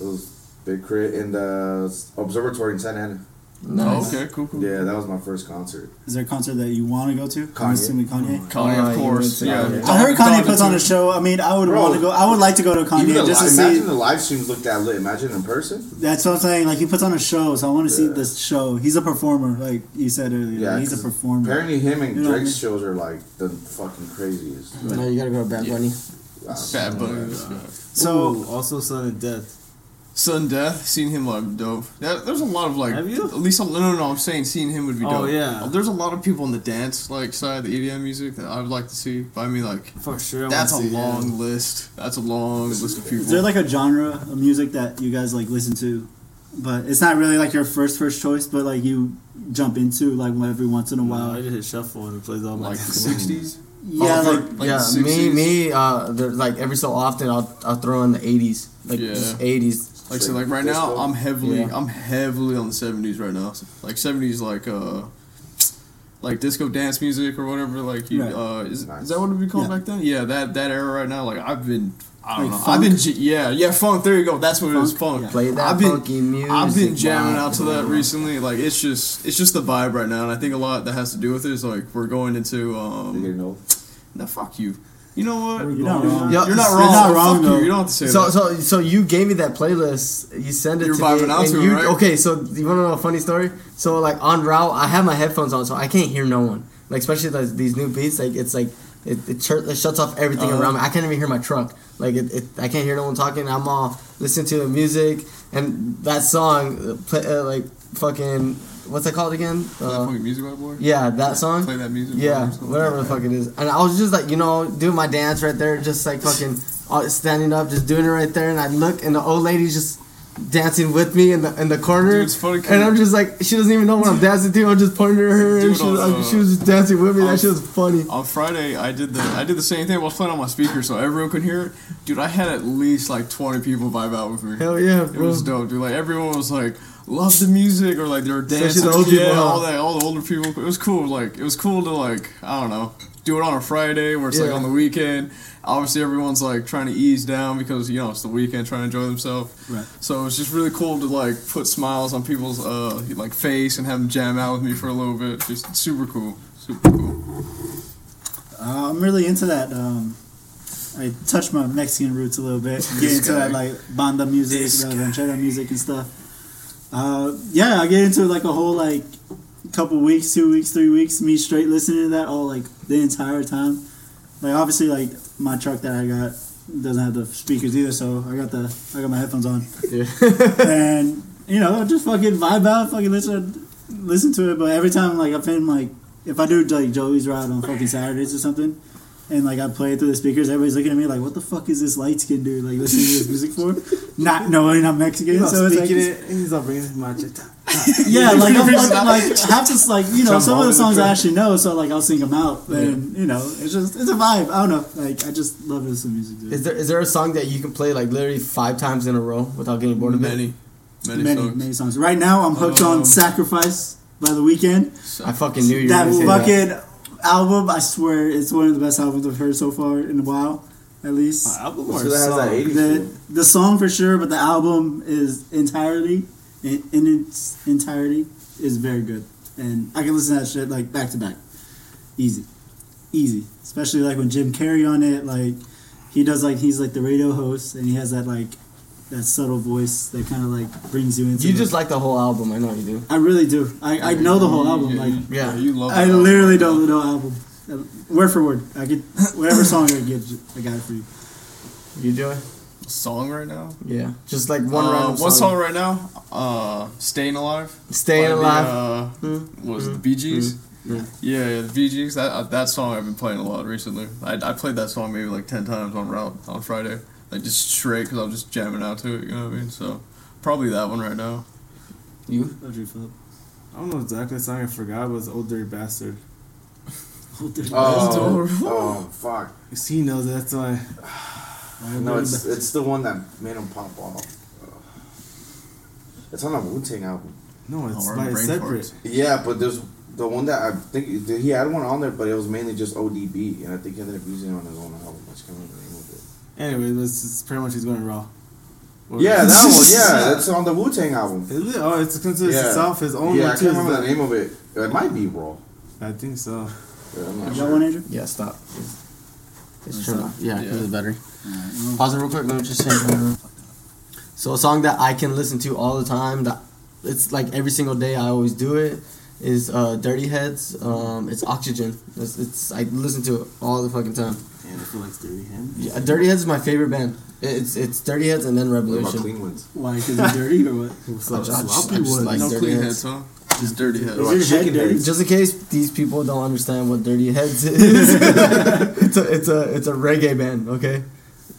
It was Big Crit in the Observatory in Santa Ana. Nice. Oh, okay, cool. Yeah, that was my first concert. Is there a concert that you want to go to? Kanye. Kanye, of course. Yeah. I heard Kanye puts on a show. I mean, I would want to go. I would like to go to Kanye just to see. Imagine the live streams look that lit. Imagine in person. That's what I'm saying. Like, he puts on a show, so I want to see this show. He's a performer, like you said earlier. Yeah, he's a performer. Apparently, him and Drake's shows are like the fucking craziest. Right? No, you gotta go to Bad Bunny. Bad Bunny. So also Son of Death. Sudden Death, seeing him live, dope. There's a lot of, like, have you? At least I'm saying seeing him would be dope. Oh yeah. There's a lot of people on the dance like side of the EDM music that I would like to see. But I mean, like, for sure, that's a long list. That's a long list of people. Is there like a genre of music that you guys like listen to, but it's not really like your first choice, but like you jump into like every once in a while? I just hit shuffle and it plays all like the 60s. Yeah, oh, like yeah, 60s? like every so often I'll throw in the 80s, like just 80s. Like, so, like, right now, I'm heavily on the 70s right now. Like, 70s, like disco dance music or whatever. Like, is that what it would be called back then? Yeah, that era right now. Like, I don't know, funk. There you go. That's what it is, funk. Yeah. Play that funky music. I've been jamming out to that recently. Like, it's just the vibe right now, and I think a lot that has to do with it is, like, we're going into no, fuck you. You know what? You're not wrong. Fuck you. You don't have to say that. So you gave me that playlist. You send it to me. You're vibing out to it, right? Okay, so you want to know a funny story? So, like, on route, I have my headphones on, so I can't hear no one. Like, especially these new beats. Like, it's like it shuts off everything around me. I can't even hear my truck. Like, I can't hear no one talking. I'm all listening to the music. And that song, like, fucking... What's that called again? That fucking music, my boy? Yeah, that song. Play that music. Yeah, whatever the fuck it is. And I was just like, you know, doing my dance right there, just like fucking standing up, just doing it right there. And I look, and the old lady's just dancing with me in the corner. Dude, it's funny, and I'm just like, she doesn't even know what I'm dancing to. I'm just pointing at her, and she was just dancing with me. That shit was funny. On Friday, I did the same thing. I was playing on my speaker, so everyone could hear it. Dude, I had at least like 20 people vibe out with me. Hell yeah, bro. It was dope, dude. Like, everyone was like, love the music, or like they were dancing, all the older people. It was cool. Like, it was cool to, like, I don't know, do it on a Friday where it's like on the weekend. Obviously, everyone's like trying to ease down because, you know, it's the weekend, trying to enjoy themselves. Right. So it's just really cool to, like, put smiles on people's like face and have them jam out with me for a little bit. Just super cool. I'm really into that. I touched my Mexican roots a little bit, get into that like banda music, ranchera music, and stuff. I get into like a whole like couple weeks, 2 weeks, 3 weeks, me straight listening to that all like the entire time. Like, obviously, like, my truck that I got doesn't have the speakers either, so I got my headphones on. Yeah. And, you know, I just fucking vibe out, fucking listen to it. But every time, like, if I do like Joey's ride on fucking Saturdays or something, and like I play it through the speakers, everybody's looking at me like, what the fuck is this light skinned dude like listening to this music for? Not knowing I'm Mexican, he's so it's like it, he's not bringing his machete. Yeah, like I'm like half just like, you know, some of the songs I actually know, so like I'll sing them out, and you know, it's just, it's a vibe. I don't know, like I just love this music. Dude. Is there a song that you can play like literally 5 times in a row without getting bored of it? Many songs. Right now, I'm hooked on "Sacrifice" by The Weeknd. I fucking knew you were gonna say that. Album, I swear, it's one of the best albums I've heard so far in a while, at least. Album or so that song? Has that the song for sure, but the album is in its entirety is very good, and I can listen to that shit like back to back, easy. Especially like when Jim Carrey on it, like he does like he's like the radio host, and he has that like. That subtle voice that kind of like brings you into. You just like the whole album, I know you do. I really do. I know the whole album. Like yeah, you love. I literally don't know the album, word for word. I get whatever song I get, I got it for you. You do it. A song right now? Yeah, just like one round. What song right now? Staying Alive. The Bee Gees? Yeah, the Bee Gees. That song I've been playing a lot recently. I played that song maybe like 10 times on Friday. Like, just straight, because I was just jamming out to it, you know what I mean? So, probably that one right now. You? How'd you feel? I don't know exactly the song I forgot, but it was Old Dirty Bastard. Old Dirty Bastard? Oh, fuck. He knows it, that's why. No, it's the one that made him pop off. It's on a Wu Tang album. No, it's by separate. Yeah, but there's the one that I think, he had one on there, but it was mainly just ODB, and I think he ended up using it on his own album. I just can't remember the name of it. Anyway, this is pretty much he's going raw. Or yeah, that one. Yeah, that's on the Wu Tang album. Is it? Oh, it's considered itself his own. Yeah, I can't remember the name of it. It might be Raw. I think so. Yeah, I'm not sure. One, Andrew? Yeah, stop. It's true. Stop. Yeah, it's better. Right. Pause it real quick. Let me just say. So a song that I can listen to all the time. That it's like every single day. I always do it. Is Dirty Heads. It's Oxygen. It's I listen to it all the fucking time. I feel like Dirty Heads. Yeah, Dirty Heads is my favorite band. It's Dirty Heads and then Revolution. What about Clean Ones? Why? Because they're dirty or what? I just like no Dirty Clean Heads, huh? Just Dirty Heads. Is your head dirty? Just in case these people don't understand what Dirty Heads is, it's a reggae band. Okay,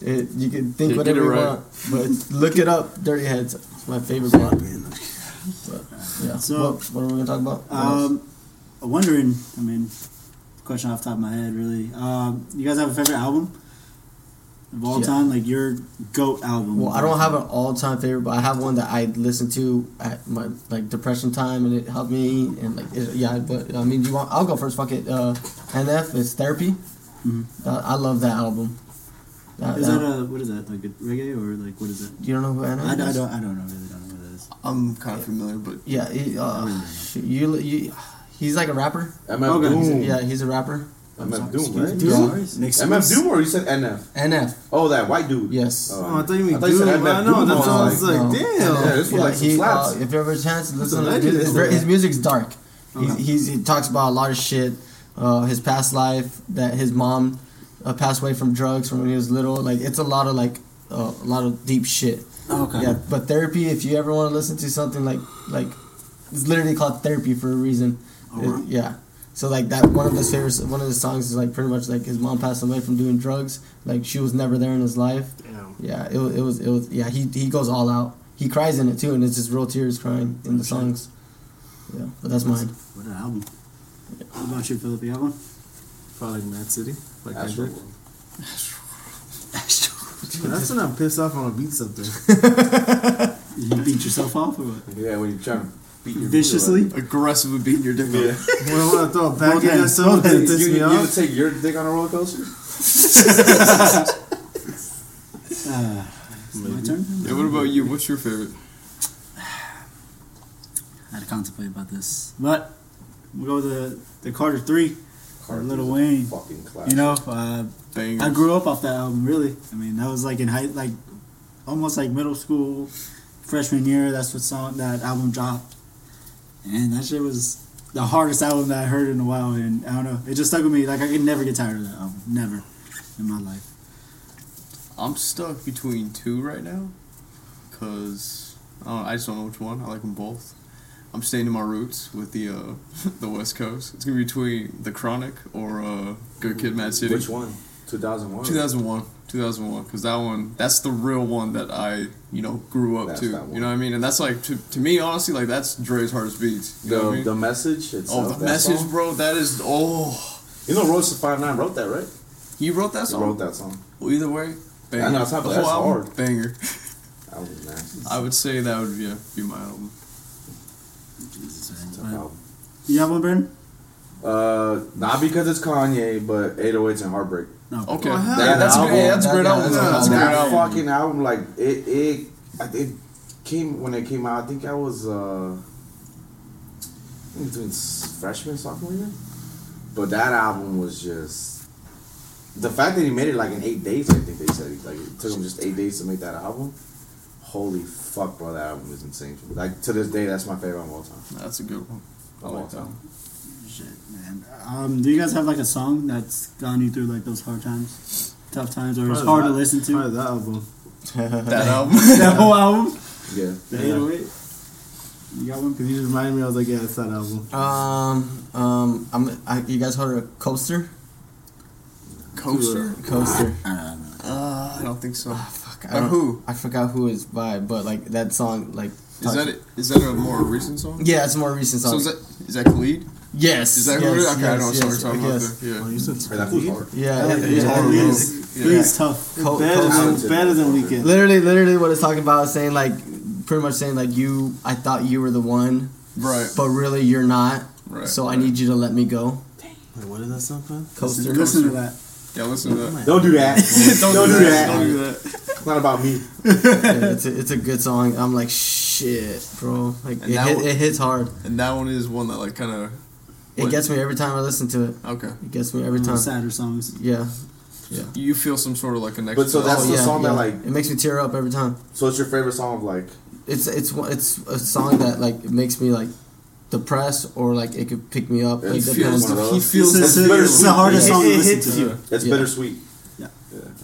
you can think whatever you want, but look it up. Dirty Heads, it's my favorite band. But, yeah. So what are we gonna talk about? Wondering. I mean. Question off the top of my head, really. You guys have a favorite album of all time, like your GOAT album? Well, I don't have an all-time favorite, but I have one that I listened to at my like depression time, and it helped me. And like, but I mean, I'll go first. Fuck it. NF is Therapy. Mm-hmm. I love that album. Is that what is that? Like a reggae or like what is that? You don't know who NF is? I don't know who that is. I'm kind of familiar, but yeah, he's like a rapper. MF Doom. Yeah, he's a rapper. MF Doom, right? MF Doom, or you said NF? NF. Oh, that white dude. Yes. Oh, I thought you mean Doom. I know. That's all. I was like, damn. Yeah, this was like some slaps. If you ever have a chance to listen to his music's dark. Okay. He talks about a lot of shit. His past life, that his mom passed away from drugs from when he was little. Like, it's a lot of deep shit. Okay. Yeah, but Therapy, if you ever want to listen to something like it's literally called Therapy for a reason. Right. So like that one of the songs is like pretty much like his mom passed away from doing drugs. Like she was never there in his life. Damn. Yeah, it was he goes all out. He cries in it too, and it's just real tears crying in the songs. Yeah, but that's mine. What an album! Yeah. What about you, Philip? You have one? Probably Mad City, like Kendrick. Astro. That's when I'm pissed off when I beat something. You beat yourself off or what? Yeah, when you try to. Viciously? Aggressively beating your dick on it. When I throw a bag at yourself, you would take your dick on a roller coaster? My turn? Yeah, what about you? What's your favorite? I had to contemplate about this. But we'll go with the Carter 3. Carter Lil Wayne. Fucking classic. You know, I grew up off that album, really. I mean, that was like in high, like almost like middle school, freshman year. That's what song that album dropped. And that shit was the hardest album that I heard in a while, and I don't know, it just stuck with me. Like I could never get tired of that album, never in my life. I'm stuck between two right now, cause I just don't know which one. I like them both, I'm staying to my roots with the West Coast. It's gonna be between The Chronic or Good Kid, Mad City. Which one? 2001. 2001. Because that one, that's the real one that I, you know, grew up to. You know what I mean? And that's like, to me, honestly, like that's Dre's hardest beats. You know what I mean? The Message. Itself, The Message, song? Bro. That is You know, Royce the 5'9" wrote that, right? He wrote that song. Well, either way, banger. I know it's not the whole album, hard. Banger. That was nasty. I would say that would be my album. You have one, Brandon? Not because it's Kanye, but 808s and Heartbreak. Okay. That's a great album. That fucking album, like, it came, when it came out, I think I was, between freshman and sophomore year. But that album was just, the fact that he made it, like, in 8 days, I think they said, like, it took him just 8 days to make that album. Holy fuck, bro, that album is insane. Like, to this day, that's my favorite album of all time. That's a good one. Shit, man. Do you guys have, like, a song that's gotten you through, like, those hard times? Tough times? Or it's hard to listen to? Probably that album. That album? That whole album? Yeah. The 808? You got one? Because you just reminded me, I was like, yeah, it's that album. You guys heard of Coaster? Coaster? Coaster. I don't think so. By who? I forgot who it's by, but, like, that song, like... Is that a more recent song? Yeah, it's a more recent song. So is that Khalid? Yes. Is that who it is? Okay, I know what song we're talking about. Yeah. Well, you said Khalid? Yeah. Khalid's tough. It's better than Weeknd. Literally what it's talking about is saying, like, pretty much saying, like, I thought you were the one. Right. But really, you're not. Right. So I need you to let me go. Dang. Wait, what is that song from? Coaster. Listen to that. Yeah, listen to that. Don't do that. Don't do that. It's not about me. Yeah, it's a good song. I'm like, shit, bro. Like it hits hard. And that one is one that like kind of. It gets me every time I listen to it. Okay. It gets me every time. Sadder songs. Yeah. Yeah. You feel some sort of like connection. But so that's the song that like it makes me tear up every time. So it's your favorite song of like. It's a song that like it makes me like. Depressed or like it could pick me up. Like he feels it's the hardest song to listen to. It's bittersweet. Yeah,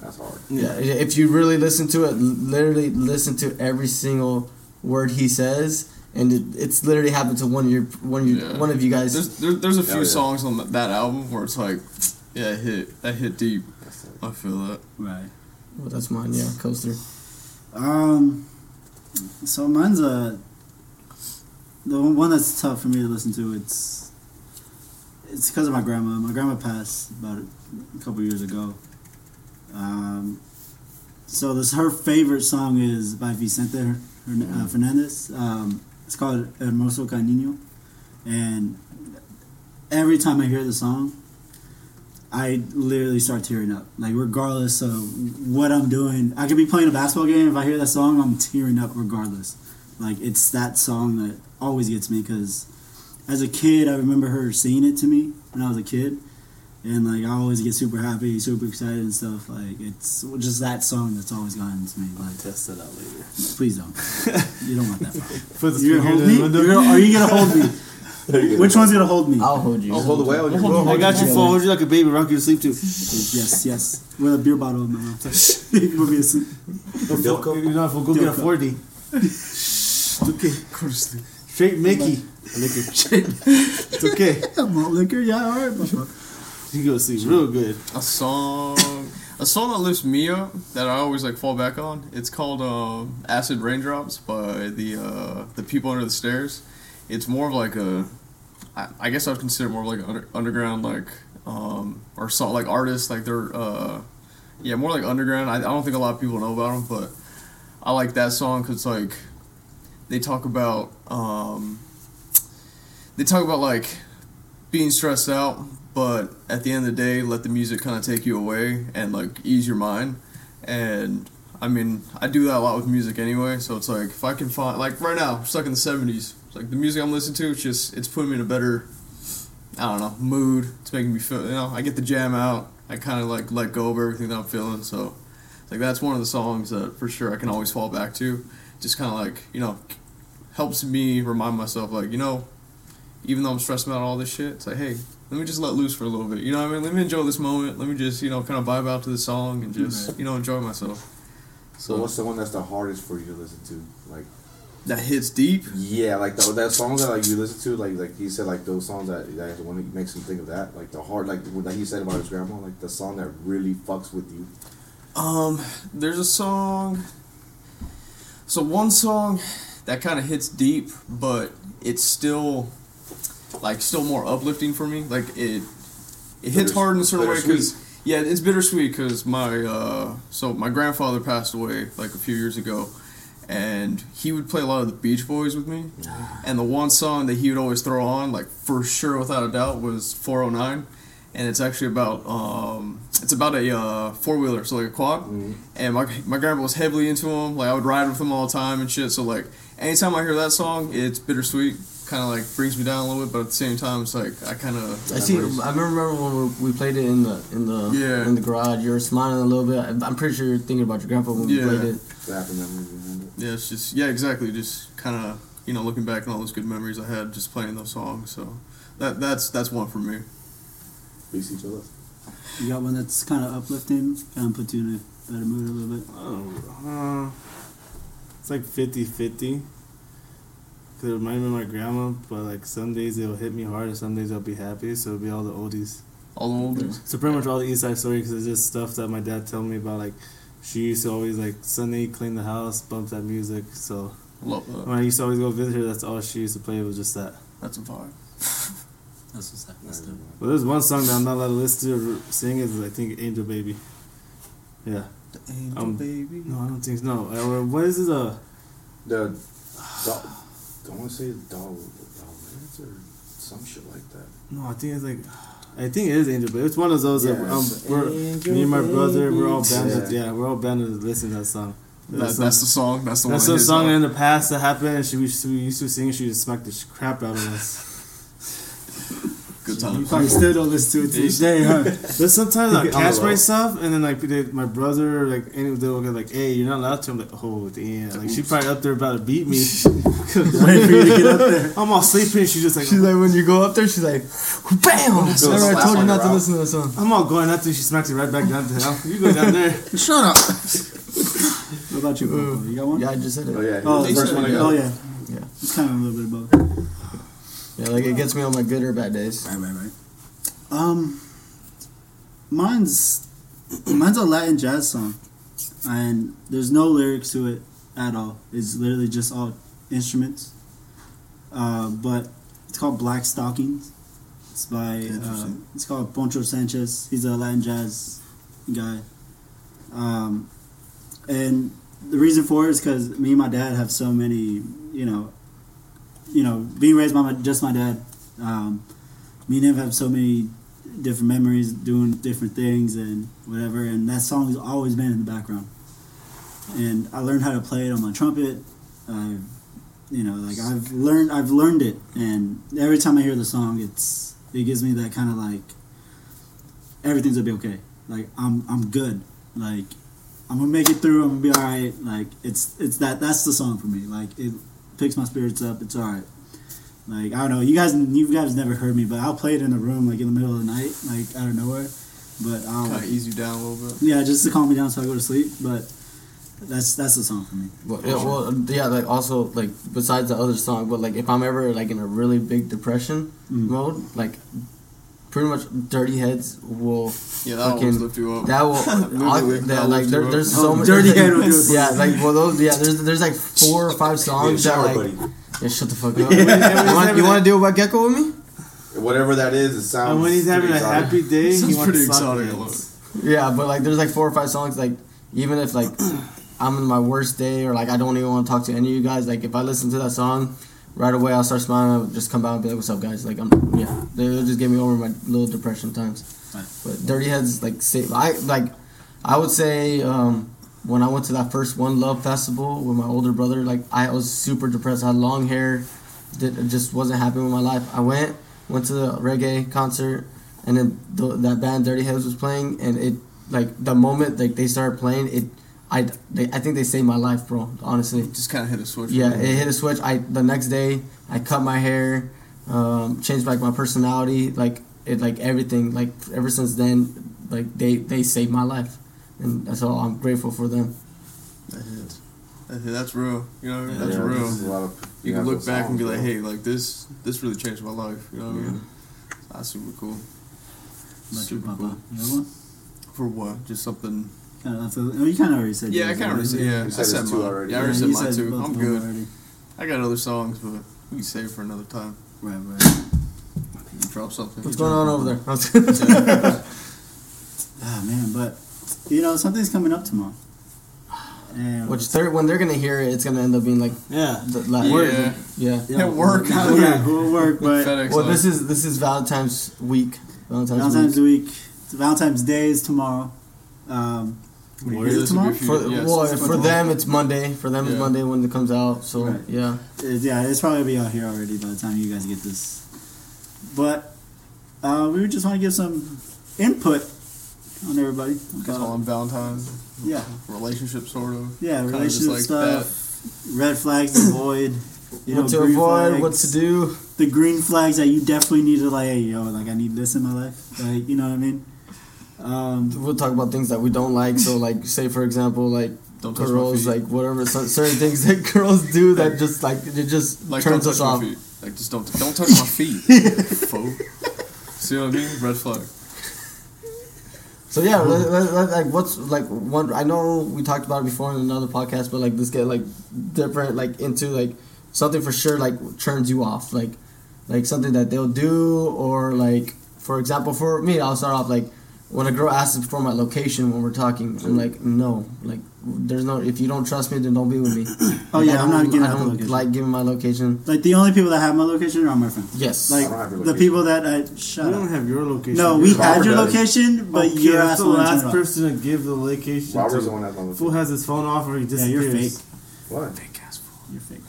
that's hard. Yeah, if you really listen to it, literally listen to every single word he says, and it's literally happened to one of you guys. There's a few songs on that album where it's like, yeah, it hit deep. I feel that. Right. Well, that's mine. Yeah, Coaster. So mine's a. The one that's tough for me to listen to, it's because of my grandma. My grandma passed about a couple years ago. So her favorite song is by Vicente Fernandez. It's called Hermoso Cariño. And every time I hear the song, I literally start tearing up. Like, regardless of what I'm doing. I could be playing a basketball game. If I hear that song, I'm tearing up regardless. Like, it's that song that always gets me because as a kid I remember her saying it to me when I was a kid, and like I always get super happy, super excited and stuff. Like it's just that song that's always gotten to me. Like I'll test it out later. Please don't. You don't want that far. You're gonna hold me. Are you gonna hold me? Which one's gonna hold me? I'll hold you. I'll hold the way. I got you. I'll hold you like a baby. Rock you to sleep too. Yes. With a beer bottle in my mouth. You'll be asleep. You're not for good. Get a 40. Okay. Straight Mickey. Liquor. It's okay. I'm all liquor. Yeah, all right. You go see real good. A song that lifts me up that I always like fall back on. It's called "Acid Raindrops" by the People Under the Stairs. It's more of like I guess I'd consider more of like an underground like or song like artists like they're more like underground. I don't think a lot of people know about them, but I like that song because like. They talk about like being stressed out, but at the end of the day, let the music kind of take you away and like ease your mind. And I mean, I do that a lot with music anyway. So it's like if I can find like right now, I'm stuck in the 70s. It's like the music I'm listening to, it's putting me in a better mood. It's making me feel I get the jam out. I kind of like let go of everything that I'm feeling. So it's like that's one of the songs that for sure I can always fall back to. Just kind of like, helps me remind myself, like, even though I'm stressed about all this shit, it's like, hey, let me just let loose for a little bit. You know what I mean? Let me enjoy this moment. Let me just, kind of vibe out to the song and just, enjoy myself. So what's the one that's the hardest for you to listen to? Like, That hits deep. Yeah, like that songs that like you listen to, like he said, like those songs that when it makes him think of that, like the heart, like he said about his grandma, like the song that really fucks with you. There's a song. So one song that kind of hits deep, but it's still more uplifting for me. Like it hits hard in a certain way because it's bittersweet because my grandfather passed away like a few years ago. And he would play a lot of the Beach Boys with me. And the one song that he would always throw on, like for sure, without a doubt, was 409. And it's actually about a four-wheeler, so like a quad. Mm-hmm. And my grandpa was heavily into him. Like I would ride with him all the time and shit. So like anytime I hear that song, it's bittersweet. Kind of like brings me down a little bit, but at the same time, it's like I kind of. I remember when we played it in the garage. You were smiling a little bit. I'm pretty sure you're thinking about your grandpa when we played it. Yeah, it's just exactly. Just kind of looking back on all those good memories I had just playing those songs. So that's one for me. BC, tell us. You got one that's kind of uplifting, kind of puts you in a better mood a little bit. Oh, it's like 50-50. Cause it reminded me of my grandma, but like some days it'll hit me hard, and some days I'll be happy. So it'll be all the oldies. All the oldies. So pretty much all the East Side Story, because it's just stuff that my dad told me about. Like she used to always like Sunday clean the house, bump that music. So love that. When I used to always go visit her, that's all she used to play. It was just that. That's a vibe. That's what's that. That's dope. Well, there's one song that I'm not allowed to listen to or sing. Is I think Angel Baby. Yeah. The Angel Baby. No, I don't think so. No. What is it? I want to say Dollars or some shit like that. No, I think it is Angel, but it's one of those me and my brother, we're all banded. Yeah, we're all banded to listen to that song. That's the song. That's the one. That's the song in the past that happened, and we used to sing. She just smacked the crap out of us. Good time. You probably still don't listen to it to this day, huh? But sometimes I catch myself, and then my brother, and they'll get like, "Hey, you're not allowed to." I'm like, "Oh, damn!" Like she's probably up there about to beat me. Waiting for you to get up there. I'm all sleepy, and she's just like, "She's like, when you go up there, she's like, bam!" So I told you not to listen to that song. I'm all going up there. She smacks it right back down to hell. You go down there. Shut up. What about you? You got one? Yeah, I just said it. Oh yeah. Oh, the first one I got. Oh yeah. Yeah. It's kind of a little bit above. Yeah, like it gets me on my good or bad days. Right. Mine's a Latin jazz song, and there's no lyrics to it at all. It's literally just all instruments. But it's called Black Stockings. It's by it's called Poncho Sanchez. He's a Latin jazz guy. And the reason for it is because me and my dad have so many, being raised by my dad, me and him have so many different memories doing different things and whatever, and that song has always been in the background. And I learned how to play it on my trumpet. I've learned it, and every time I hear the song, it gives me that kind of like everything's gonna be okay. Like I'm good. Like I'm gonna make it through. I'm gonna be all right. Like that's the song for me. Like it picks my spirits up. It's alright. Like I don't know, you guys never heard me, but I'll play it in a room like in the middle of the night, like out of nowhere. But I'll kind of ease you down a little bit. Yeah, just to calm me down so I go to sleep. But that's the song for me. Well, besides the other song, but like if I'm ever like in a really big depression mode, like pretty much Dirty Heads will fucking lift you up. That will there's so many Dirty Heads. There's like 4 or 5 songs that like shut the fuck up. You want to do about Gecko with me? Whatever that is, it sounds. And when he's having a happy day, he wants pretty exotic. Yeah, but like there's like 4 or 5 songs like even if like I'm in my worst day or like I don't even want to talk to any of you guys, like if I listen to that song, right away, I'll start smiling. I'll just come out and be like, "What's up, guys?" Like, they'll just get me over my little depression times. Right. But Dirty Heads, like, save. I would say when I went to that first One Love festival with my older brother, like, I was super depressed. I had long hair, just wasn't happy with my life. I went to the reggae concert, and then that band Dirty Heads was playing, and it, like, the moment like they started playing, it. I think they saved my life, bro. Honestly, just kind of hit a switch. Yeah, it hit a switch. The next day I cut my hair, changed like my personality, like it, like everything. Like ever since then, like they saved my life, and that's all. I'm grateful for them. That is. That's real. You know, that's real. A lot of, you can look back and be like, hey, like this really changed my life. You know what I mean? That's super cool. Super cool. You know what? For what? Just something. You kind of already said. Yeah, I kind of already said. Yeah, I said mine already. Yeah, I already said mine too. I'm good. Already. I got other songs, but we can save it for another time. Right. You drop something. What's going on over there? Ah, man, but you know something's coming up tomorrow. And which when they're gonna hear it, it's gonna end up being like work. It'll work. But well, this is Valentine's week. Valentine's week. Valentine's Day is tomorrow. Is it tomorrow? For them, it's Monday. For them, it's Monday when it comes out. So it's probably be out here already by the time you guys get this. But we just want to give some input on everybody. It's all on Valentine's. Yeah. Relationship, sort of. Yeah, relationship like stuff. That. Red flags to avoid. You know, what to avoid, flags, what to do. The green flags that you definitely need to, like, hey, yo, like, I need this in my life. Like, you know what I mean? We'll talk about things that we don't like. So, like, say, for example, like, don't girls, like, whatever, certain things that girls do that just, like, it just like, turns us off. Like, just don't touch my feet, foe. See what I mean? Red flag. So yeah, like what's like one? I know we talked about it before in another podcast, but like let's get like different, like into like something for sure like turns you off, like something that they'll do, or like for example, for me, I'll start off like when a girl asks for my location when we're talking, I'm like no, like there's no, if you don't trust me, then don't be with me. Oh like, yeah, I'm not giving. I don't like giving my location. Like the only people that have my location are my friends. Yes, like the people that I don't have your location. No, we had your location, but you're the last person to give the location. Robert's the one that fool has his phone off or he disappears. Yeah, you're fake. What? Fake ass fool. You're fake.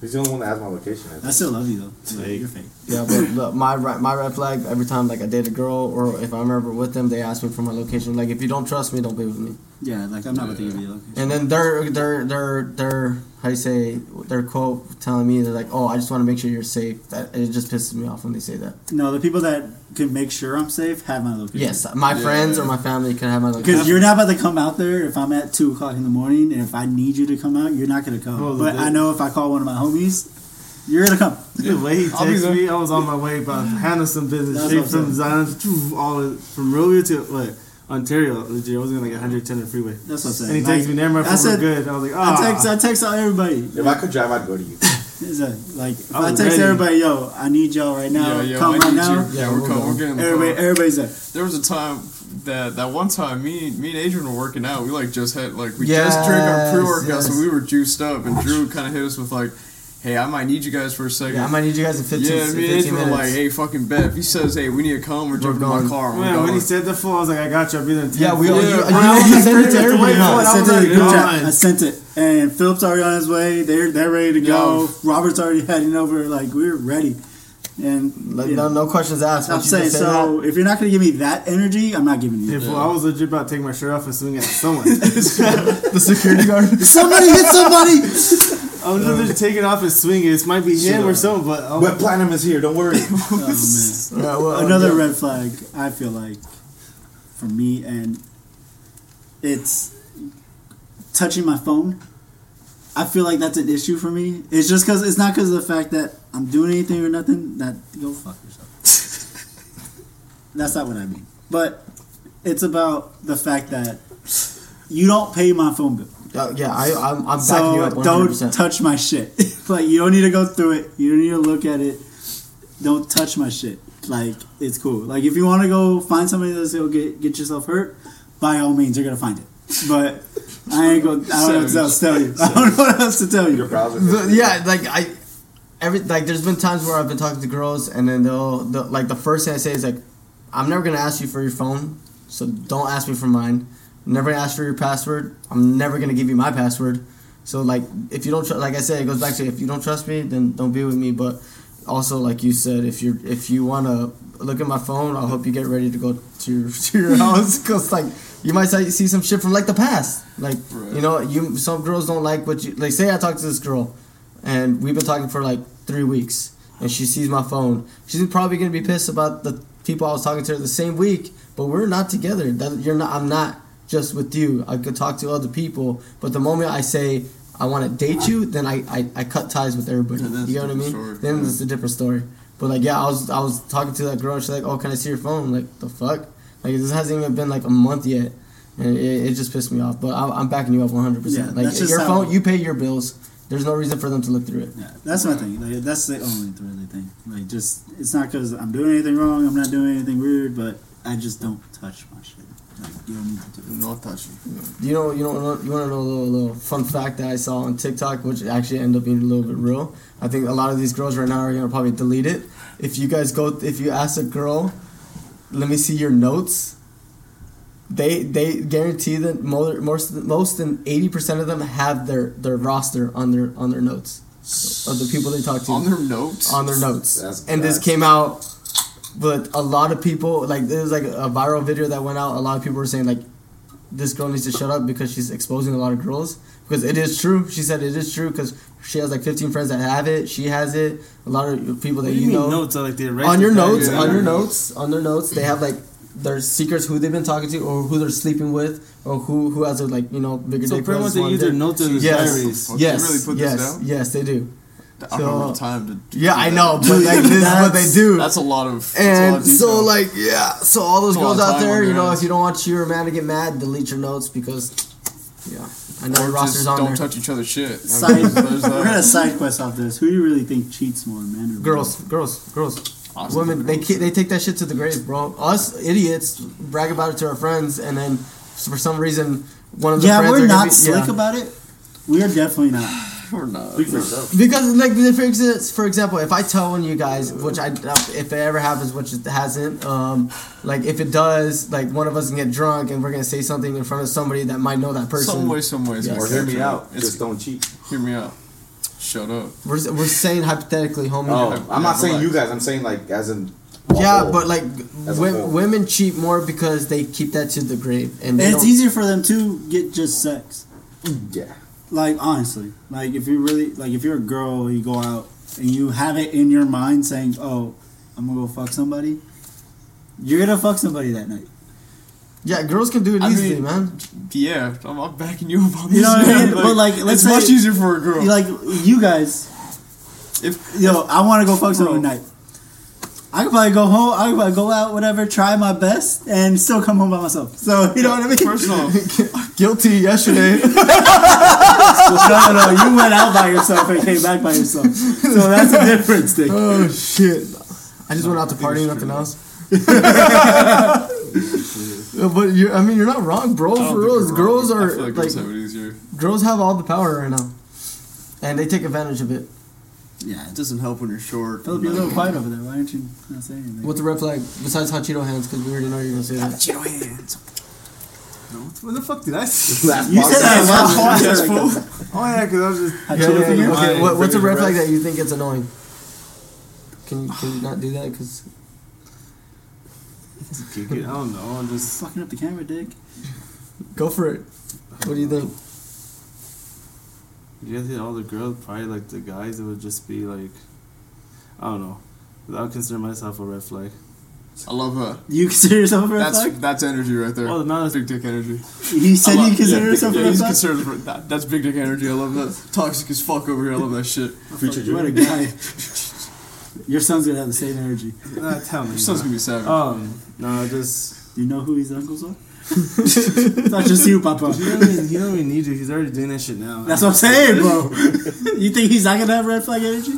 He's the only one that has my location. I still love you though. You're fake. Yeah, but look, my red flag every time like I date a girl or if I'm ever with them, they ask me for my location. Like if you don't trust me, don't be with me. Yeah, like I'm not with you. Location. And then they're their quote telling me they're like, oh, I just want to make sure you're safe. That it just pisses me off when they say that. No, the people that can make sure I'm safe have my location. Yes, my friends or my family can have my location. Because you're not about to come out there if I'm at 2:00 in the morning, and if I need you to come out, you're not gonna come. But I know if I call one of my homies. You're gonna come. Yeah. The way he texted me, I was on my way, but handle some business. Straight from Zion, from Raleigh to what? Ontario, legit. I was going like 110 on the freeway. That's what I'm saying. And he texted me, never mind, we're good. I was like, ah. I text everybody. If I could drive, I'd go to you. Like, if I text everybody, yo, I need y'all right now. Yeah, come right now. You. Yeah, we're coming. Everybody's there. There was a time that one time, me and Adrian were working out. We like just had like we just drank our pre-workout, so we were juiced up. And Drew kind of hit us with like. Hey, I might need you guys for a second. Yeah, I might need you guys in 15 minutes. Yeah, me and Adrian were like, hey, fucking bet. If he says, hey, we need to come, we're jumping on the car. Man, when he said that, I was like, I got you. I'll be there in 10 minutes. Yeah, I sent it to everybody. I sent it. And Philip's already on his way. They're ready to go. Robert's already heading over. Like, we're ready. And no questions asked. I'm saying, so if you're not going to give me that energy, I'm not giving you that. I was legit about to take my shirt off and swing at someone. The security guard. Somebody hit somebody! I'm just taking off and swinging. It might be him or someone, but Wet Platinum is here. Don't worry. Oh man! Right, well, another red flag. I feel like for me, and it's touching my phone. I feel like that's an issue for me. It's just because it's not because of the fact that I'm doing anything or nothing. That go fuck yourself. That's not what I mean. But it's about the fact that you don't pay my phone bill. I'm backing you up 100%. Don't touch my shit. Like, you don't need to go through it. You don't need to look at it. Don't touch my shit. Like, it's cool. Like, if you want to go find somebody that's going to get yourself hurt, by all means, you're going to find it. But I don't know what else to tell you. I don't know what else to tell you. Your problem. Yeah, like, there's been times where I've been talking to girls, and then they'll like, the first thing I say is, like, I'm never going to ask you for your phone, so don't ask me for mine. Never ask for your password. I'm never going to give you my password. So, like, if you don't like I said, it goes back to if you don't trust me, then don't be with me. But also, like you said, if you want to look at my phone, I'll hope you get ready to go to your house. Because, like, you might see some shit from, like, the past. Like, right. You know, some girls don't like what you... Like, say I talk to this girl, and we've been talking for, like, 3 weeks, and she sees my phone. She's probably going to be pissed about the people I was talking to her the same week, but we're not together. I'm not... just with you. I could talk to other people, but the moment I say I want to date you, then I cut ties with everybody. Yeah, you know what I mean? Story. Then it's a different story. But like, yeah, I was talking to that girl. She's like, "Oh, can I see your phone?" I'm like, the fuck? Like, this hasn't even been like a month yet, and it just pissed me off. But I'm backing you up 100%. Like, your phone, you pay your bills. There's no reason for them to look through it. Yeah, that's my thing. Like, that's the only really thing. Like, just it's not because I'm doing anything wrong. I'm not doing anything weird, but I just don't touch my shit. Like, you don't need to do it. No touching. You want to know a little fun fact that I saw on TikTok, which actually ended up being a little bit real. I think a lot of these girls right now are gonna probably delete it. If you ask a girl, let me see your notes. They guarantee that most than 80% of them have their roster on their notes of the people they talk to. On their notes. On their notes. This came out, but a lot of people there was a viral video that went out. A lot of people were saying this girl needs to shut up because she's exposing a lot of girls. Because it is true. She said it is true because she has 15 friends that have it. She has it. A lot of people that you know. Notes are the on your notes. Yeah. On your notes. On their notes, they have their secrets, who they've been talking to, or who they're sleeping with, or who has a bigger. So pretty much they use their notes as diaries. Yes, they really put this down? Yes, they do. I don't have time to. Yeah, I know, but this is what they do. That's a lot of. And so so all those girls out there, if you don't want your man to get mad, delete your notes because, yeah, I know your roster's on there. Don't touch each other's shit. We're gonna side quest off this. Who do you really think cheats more, men or girls? Awesome. Women, they take that shit to the grave, bro. Us idiots brag about it to our friends, and then for some reason, one of the friends. Yeah, we're not slick about it. We are definitely not. We're not. Because for example, if I tell one of you guys, if it ever happens, which it hasn't, if it does, one of us can get drunk and we're gonna say something in front of somebody that might know that person. Some way. Yes. Or hear me out. Just don't cheat. Hear me out. Shut up. We're saying hypothetically, homie. Oh, I'm not saying you guys. I'm saying as in. Yeah, whole, but women cheat more because they keep that to the grave, and it's easier for them to get just sex. Yeah. Honestly, if you really if you're a girl, you go out and you have it in your mind saying, "Oh, I'm gonna go fuck somebody." You're gonna fuck somebody that night. Yeah, girls can do it easily, man. Yeah, I'm backing you up on this. You know what I mean? But let's it's much easier for a girl. You guys, I want to go fuck someone tonight. I could probably go home. I could probably go out, whatever. Try my best, and still come home by myself. So you know what I mean. First off, guilty yesterday. No, you went out by yourself and came back by yourself. So that's a difference, thing. Oh shit! I just went out to party, nothing else. But you're not wrong, bro. For real, girls are girls have it easier. Girls have all the power right now, and they take advantage of it. Yeah, it doesn't help when you're short. Phillip, you're a little quiet over there. Why aren't you not saying anything? What's the red flag besides hot Cheeto hands? Because we already know you're gonna say that. Hot Cheeto hands. No, what the fuck did I say? You said that last podcast. Oh yeah, because I was just. Okay, what's a red flag that you think it's annoying? Can you not do that? Because. I don't know. I'm just fucking up the camera, dick. Go for it. What do you think? You guys think all the girls probably the guys? It would just be I don't know. I would consider myself a red flag. I love her. You consider yourself a red flag? That's energy right there. Oh, no, that's big dick energy. You said you consider yourself a red flag? That's big dick energy. I love that. Toxic as fuck over here. I love that shit. What a guy. Your son's gonna have the same energy. Tell me. Your son's gonna be savage. No, just. Do you know who his uncles are? It's not just you, Papa. He don't even need to. He's already doing that shit now. That's what I'm saying, bro. You think he's not gonna have red flag energy?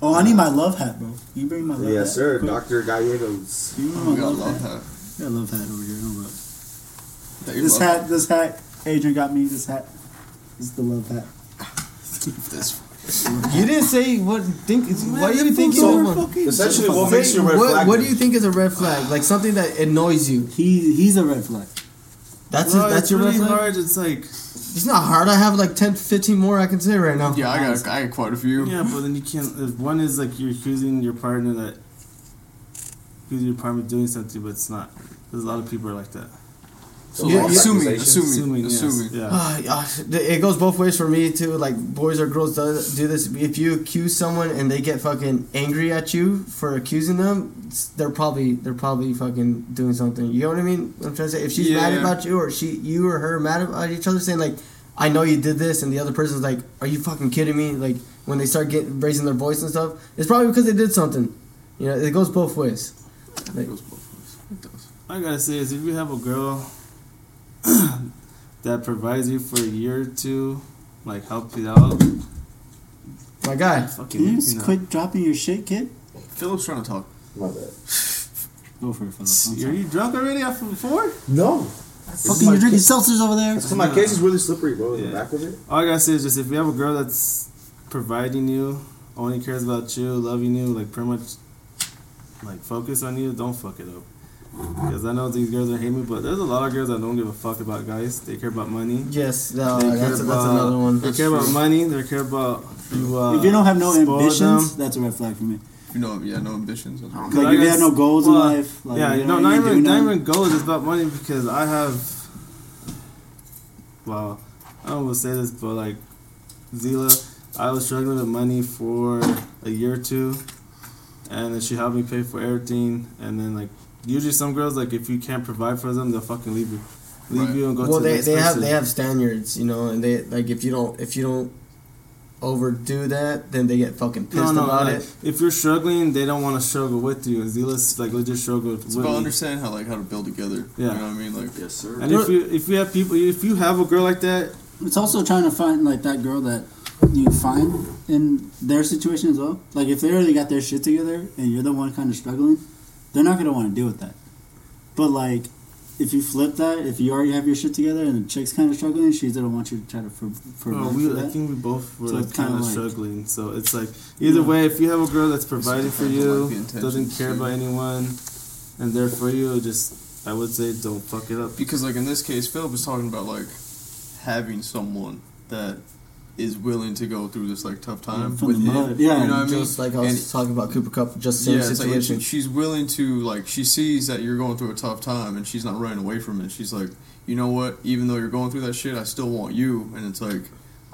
Oh, I need my love hat, bro. Can you bring my love hat? Yes, sir. Cool. Dr. Gallegos. You know my love hat. I got a love hat over here. Don't look. This hat. Adrian got me this hat. This is the love hat. Keep this. You didn't say what. Why do you think it's essentially what makes you a red flag? What do you think is a red flag? Something that annoys you. He's a red flag. That's your red flag. Hard. It's not hard. I have 10-15 more I can say right now. Yeah, I got quite a few. Yeah, but then you can't. If one is you're accusing your partner of doing something, but it's not. There's a lot of people are like that. So assuming. Yeah. It goes both ways for me too. Boys or girls do this. If you accuse someone and they get fucking angry at you for accusing them, they're probably fucking doing something. You know what I mean? I'm trying to say if she's mad about you or you or her mad at each other, saying I know you did this, and the other person's like, are you fucking kidding me? Like, when they start raising their voice and stuff, it's probably because they did something. You know, it goes both ways. Like, it goes both ways. It does. All I gotta say is, if you have a girl that provides you for a year or two, like, help you out. My guy. Can you just quit dropping your shit, kid? Philip's trying to talk. My bad. Go for it, Philip. Are you drunk already after before? No. Fucking, you're drinking seltzers over there. So my case is really slippery, bro. Yeah. The back of it. All I gotta say is just, if you have a girl that's providing you, only cares about you, loving you, like, pretty much, like, focus on you, don't fuck it up. Because I know these girls are hating me, but there's a lot of girls that don't give a fuck about guys. They care about money. Yes, no, that's another one. They care about money. They care about you. If you don't have no ambitions, that's a red flag for me. You know, yeah, no ambitions. Like, if you have no goals in life. Like, yeah, you know, not even goals. It's about money, because I have. Well, I don't want to say this, but like, Zila, I was struggling with money for a year or two, and then she helped me pay for everything, and then like. Usually some girls, like, if you can't provide for them, they'll fucking leave you. Leave right. you and go well, to the next person. Well, they have standards, you know, and they, like, if you don't overdo that, then they get fucking pissed about like, it. If you're struggling, they don't want to struggle with you. Zealous, like, legit struggle with you. It's about understanding how to build together. Yeah. You know what I mean? Like, yes, sir. And if you have a girl like that... It's also trying to find, like, that girl that you find in their situation as well. Like, if they already got their shit together and you're the one kind of struggling... They're not going to want to deal with that. But, like, if you flip that, if you already have your shit together and the chick's kind of struggling, she doesn't want you to try to provide for that. I think we both were, so like, kind of struggling. So, it's, like, either way, if you have a girl that's providing for you, doesn't care about anyone, and they're for you, just, I would say, don't fuck it up. Because, like, in this case, Philip was talking about, like, having someone that... is willing to go through this, like, tough time with him. Yeah, you know what I mean? Just like I was talking about Cooper Kupp, just the same situation. Like, she's willing to, like, she sees that you're going through a tough time, and she's not running away from it. She's like, you know what? Even though you're going through that shit, I still want you. And it's like,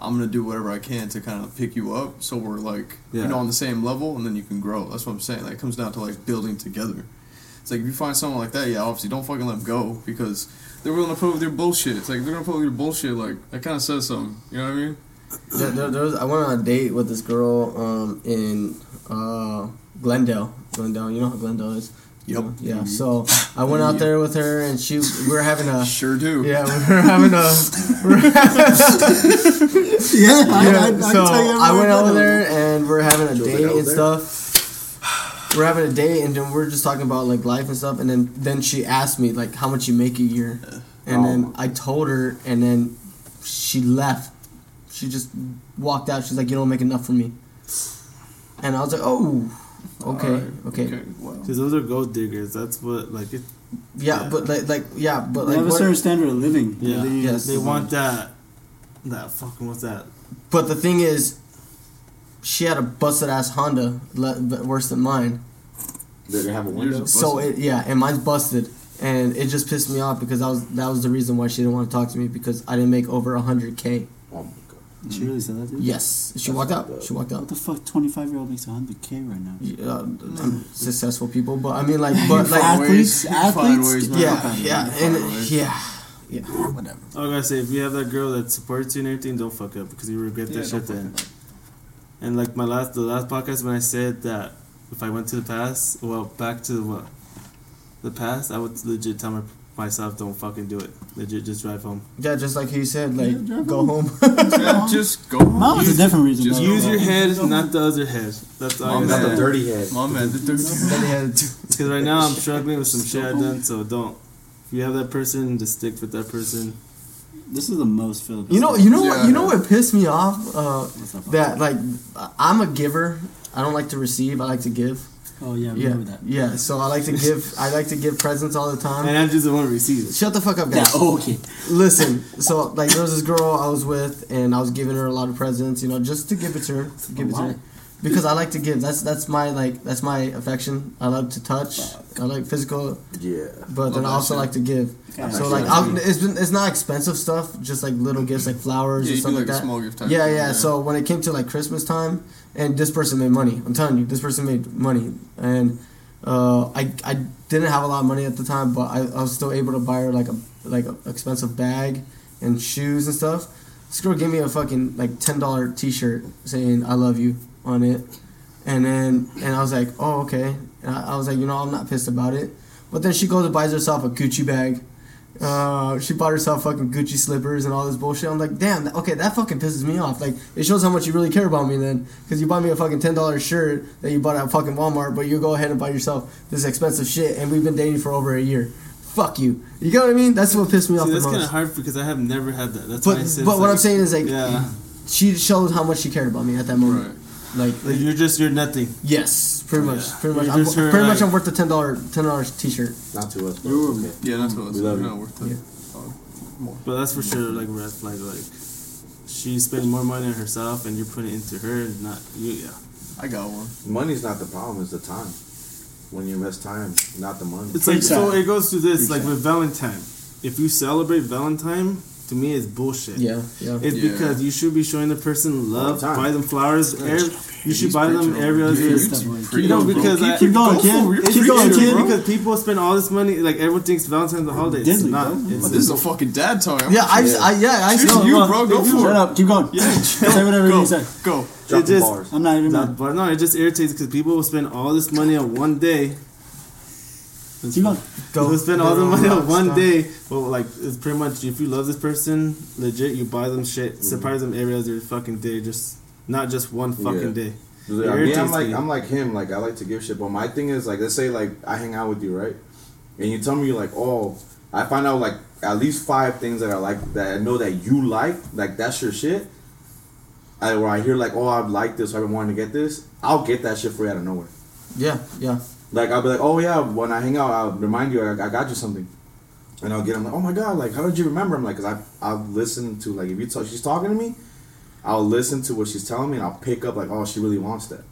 I'm going to do whatever I can to kind of pick you up so we're, like, you know, on the same level, and then you can grow. That's what I'm saying. Like, it comes down to, like, building together. It's like, if you find someone like that, yeah, obviously, don't fucking let them go, because they're willing to put up with their bullshit. It's like, they're going to put up with your bullshit. Like, that kind of says something. You know what I mean? I went on a date with this girl in Glendale. Glendale, you know how Glendale is? Yep. Yeah. Mm-hmm. So I went out there with her, and we were having a sure do. Yeah, we were having a. So I went out there, and we're having a date and stuff. We're having a date, and then we're just talking about like life and stuff, and then she asked me like how much you make a year, and then I told her, and then she left. She just walked out. She's like, you don't make enough for me. And I was like, oh, okay. Wow. Because those are gold diggers. That's what, like, it. Yeah. but they like, have a certain standard of living. Yeah. They want that. That fucking what's that? But the thing is, she had a busted ass Honda, worse than mine. Did it have a window? So and mine's busted, and it just pissed me off because that was the reason why she didn't want to talk to me, because I didn't make over 100K. She really said that, dude? Yes. She walked out. What the fuck? 25-year-old makes 100K right now. Yeah, successful people, but I mean, like, athletes. Yeah. Whatever. I was gonna say, if you have that girl that supports you and everything, don't fuck up, because you regret that shit then. And like the last podcast when I said that if I went to the past, the past, I would legit tell myself, don't fucking do it. Legit, just drive home. Yeah, just like he said, like, go home. Just go home. Mom is a different reason. Just use your head, not the other head. That's all. Not the dirty head. Mom had the dirty head. Because right now I'm struggling with some shit I've done, so don't. If you have that person, just stick with that person. This is the most Philippines. You know what pissed me off? That, like, I'm a giver. I don't like to receive. I like to give. Oh yeah, remember that. Yeah, so I like to give. I like to give presents all the time. And I'm just the one who receives it. Shut the fuck up, guys. Yeah, okay. Listen, so like there was this girl I was with, and I was giving her a lot of presents, you know, just to give it to her, because I like to give. That's my affection. I love to touch. I like physical. Yeah. But then I also like to give. Yeah. So like, it's not expensive stuff, just like little gifts, like flowers or something like that. Small gift type. Yeah. So when it came to like Christmas time. And this person made money. I'm telling you, this person made money. And I didn't have a lot of money at the time, but I was still able to buy her like a expensive bag and shoes and stuff. This girl gave me a fucking like $10 T-shirt saying "I love you" on it, and I was like, oh okay. And I was like, you know, I'm not pissed about it. But then she goes and buys herself a Gucci bag. She bought herself fucking Gucci slippers and all this bullshit. I'm like, damn, okay, that fucking pisses me off. Like, it shows how much you really care about me then, because you bought me a fucking $10 shirt that you bought at fucking Walmart, but you go ahead and buy yourself this expensive shit, and we've been dating for over a year. Fuck you. You get what I mean? That's what pissed me off the most. That's kind of hard because I have never had that. That's why I said. But what I'm saying is, like, yeah. She showed how much she cared about me at that moment. Right. Like you're nothing. Yes, pretty much. Pretty much, I'm worth the $10 T-shirt. Not to us. Okay. Yeah, not to us. We love you. Not worth it. Yeah. More. But that's for sure. Like red flag. Like she's spending more money on herself, and you're putting it into her, not you. Yeah. I got one. Money's not the problem. It's the time. When you invest time, not the money. It's like so. It goes to this. Like with Valentine, if you celebrate Valentine. To me, it's bullshit. Yeah. It's because you should be showing the person love, buy them flowers. You should buy them every other day. You know, because keep going, kid. Because people spend all this money. Like everyone thinks Valentine's a holiday. It's not. This is a fucking dad talk. I still you, bro. Go for it. Shut up. Keep going. Say whatever you say. Go. It just. I'm not even mad. But no, it just irritates because people will spend all this money on one day. We'll spend all the money on one day. Well, like, it's pretty much if you love this person, legit, you buy them shit, surprise them every other fucking day, just not just one fucking day. Yeah, I'm like him. Like, I like to give shit, but my thing is, like, let's say, like, I hang out with you, right? And you tell me, like, oh, I find out, like, at least 5 things that I like, that I know that you like, that's your shit. Where I hear, like, oh, I've liked this, I've been wanting to get this, I'll get that shit for you out of nowhere. Yeah. Like, I'll be like, oh, yeah, when I hang out, I'll remind you, I got you something. And I'll get him, like, oh, my God, like, how did you remember? I'm like, because I've listened to, like, if she's talking to me, I'll listen to what she's telling me, and I'll pick up, like, oh, she really wants that.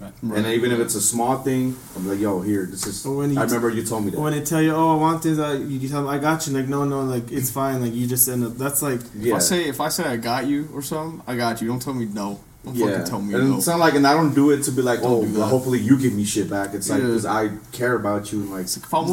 Right. And then even if it's a small thing, I'm like, yo, here, this is, I remember you told me that. When they tell you, oh, I want this, you tell them, I got you. Like, no, like, it's fine. Like, you just end up, that's like. Yeah. If I say I got you or something, I got you. Don't tell me no. Don't fucking tell me no. It's not like, and I don't do it to be like, hopefully you give me shit back. It's like, because I care about you. And like, well,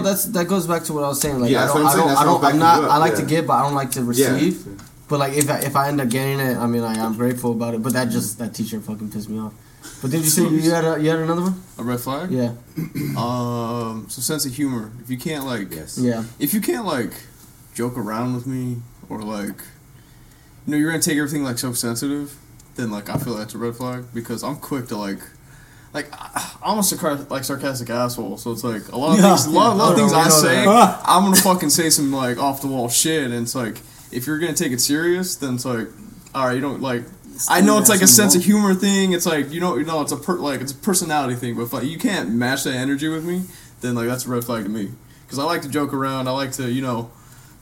that goes back to what I was saying. Like, I like to give, but I don't like to receive. Yeah. But like, if I end up getting it, I mean, I'm grateful about it. But that teacher fucking pissed me off. But did you say you had another one? A red flag? Yeah. So sense of humor. If you can't like, if you can't like, joke around with me or like, you know, you're gonna take everything like so sensitive. Then like I feel that's a red flag because I'm quick to like I'm a sarcastic asshole. So it's like a lot of things I say. I'm gonna fucking say some like off the wall shit, and it's like if you're gonna take it serious, then it's like all right, you don't like. I know it's like a sense of humor thing. It's like you know it's a it's a personality thing. But if like you can't match that energy with me, then like that's a red flag to me because I like to joke around. I like to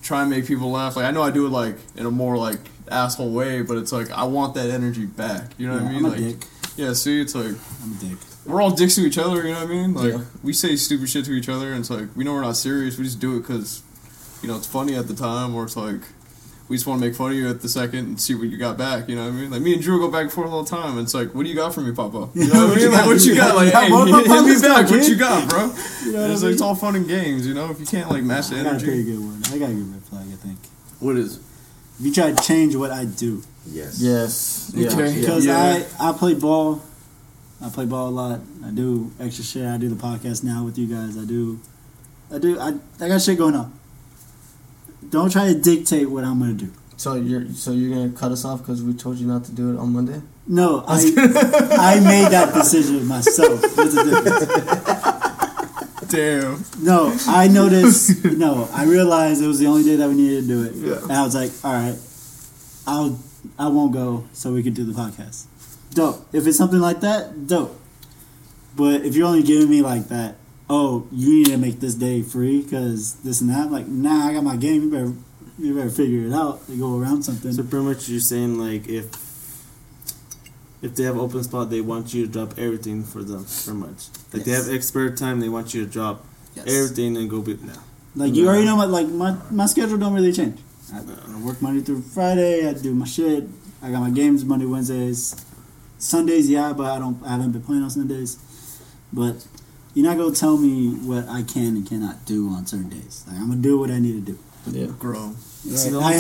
try and make people laugh. Like I know I do it like in a more like. Asshole way, but it's like I want that energy back. You know what I mean? I'm a dick. Yeah, see, it's like I'm a dick. We're all dicks to each other. You know what I mean? Like we say stupid shit to each other, and it's like we know we're not serious. We just do it because it's funny at the time, or it's like we just want to make fun of you at the second and see what you got back. You know what I mean? Like me and Drew go back and forth all the time. And it's like, what do you got from me, Papa? You know what I mean? Like what you got? Like hey, hit me back. What you got, bro? You know it's like it's all fun and games. You know, if you can't like match the energy. I got a pretty good one. I got a good red flag. I think. What is it? If you try to change what I do. Yes. Because I play ball. I play ball a lot. I do extra shit. I do the podcast now with you guys. I got shit going on. Don't try to dictate what I'm gonna do. So you're gonna cut us off because we told you not to do it on Monday? No, I made that decision myself. What's the difference? Damn. No, I noticed. I realized it was the only day that we needed to do it. Yeah. And I was like, all right, I won't go so we can do the podcast. Dope. If it's something like that, dope. But if you're only giving me like that, oh, you need to make this day free because this and that. I'm like, nah, I got my game. You better figure it out. You go around something. So pretty much you're saying like if they have open spot, they want you to drop everything for them. Pretty much. Like they have spare time, they want you to drop everything and go be now. Like you already know, my schedule don't really change. I work Monday through Friday. I do my shit. I got my games Monday, Wednesdays, Sundays. Yeah, but I haven't been playing on Sundays. But you're not gonna tell me what I can and cannot do on certain days. Like I'm gonna do what I need to do. Yeah. Grow. It's the only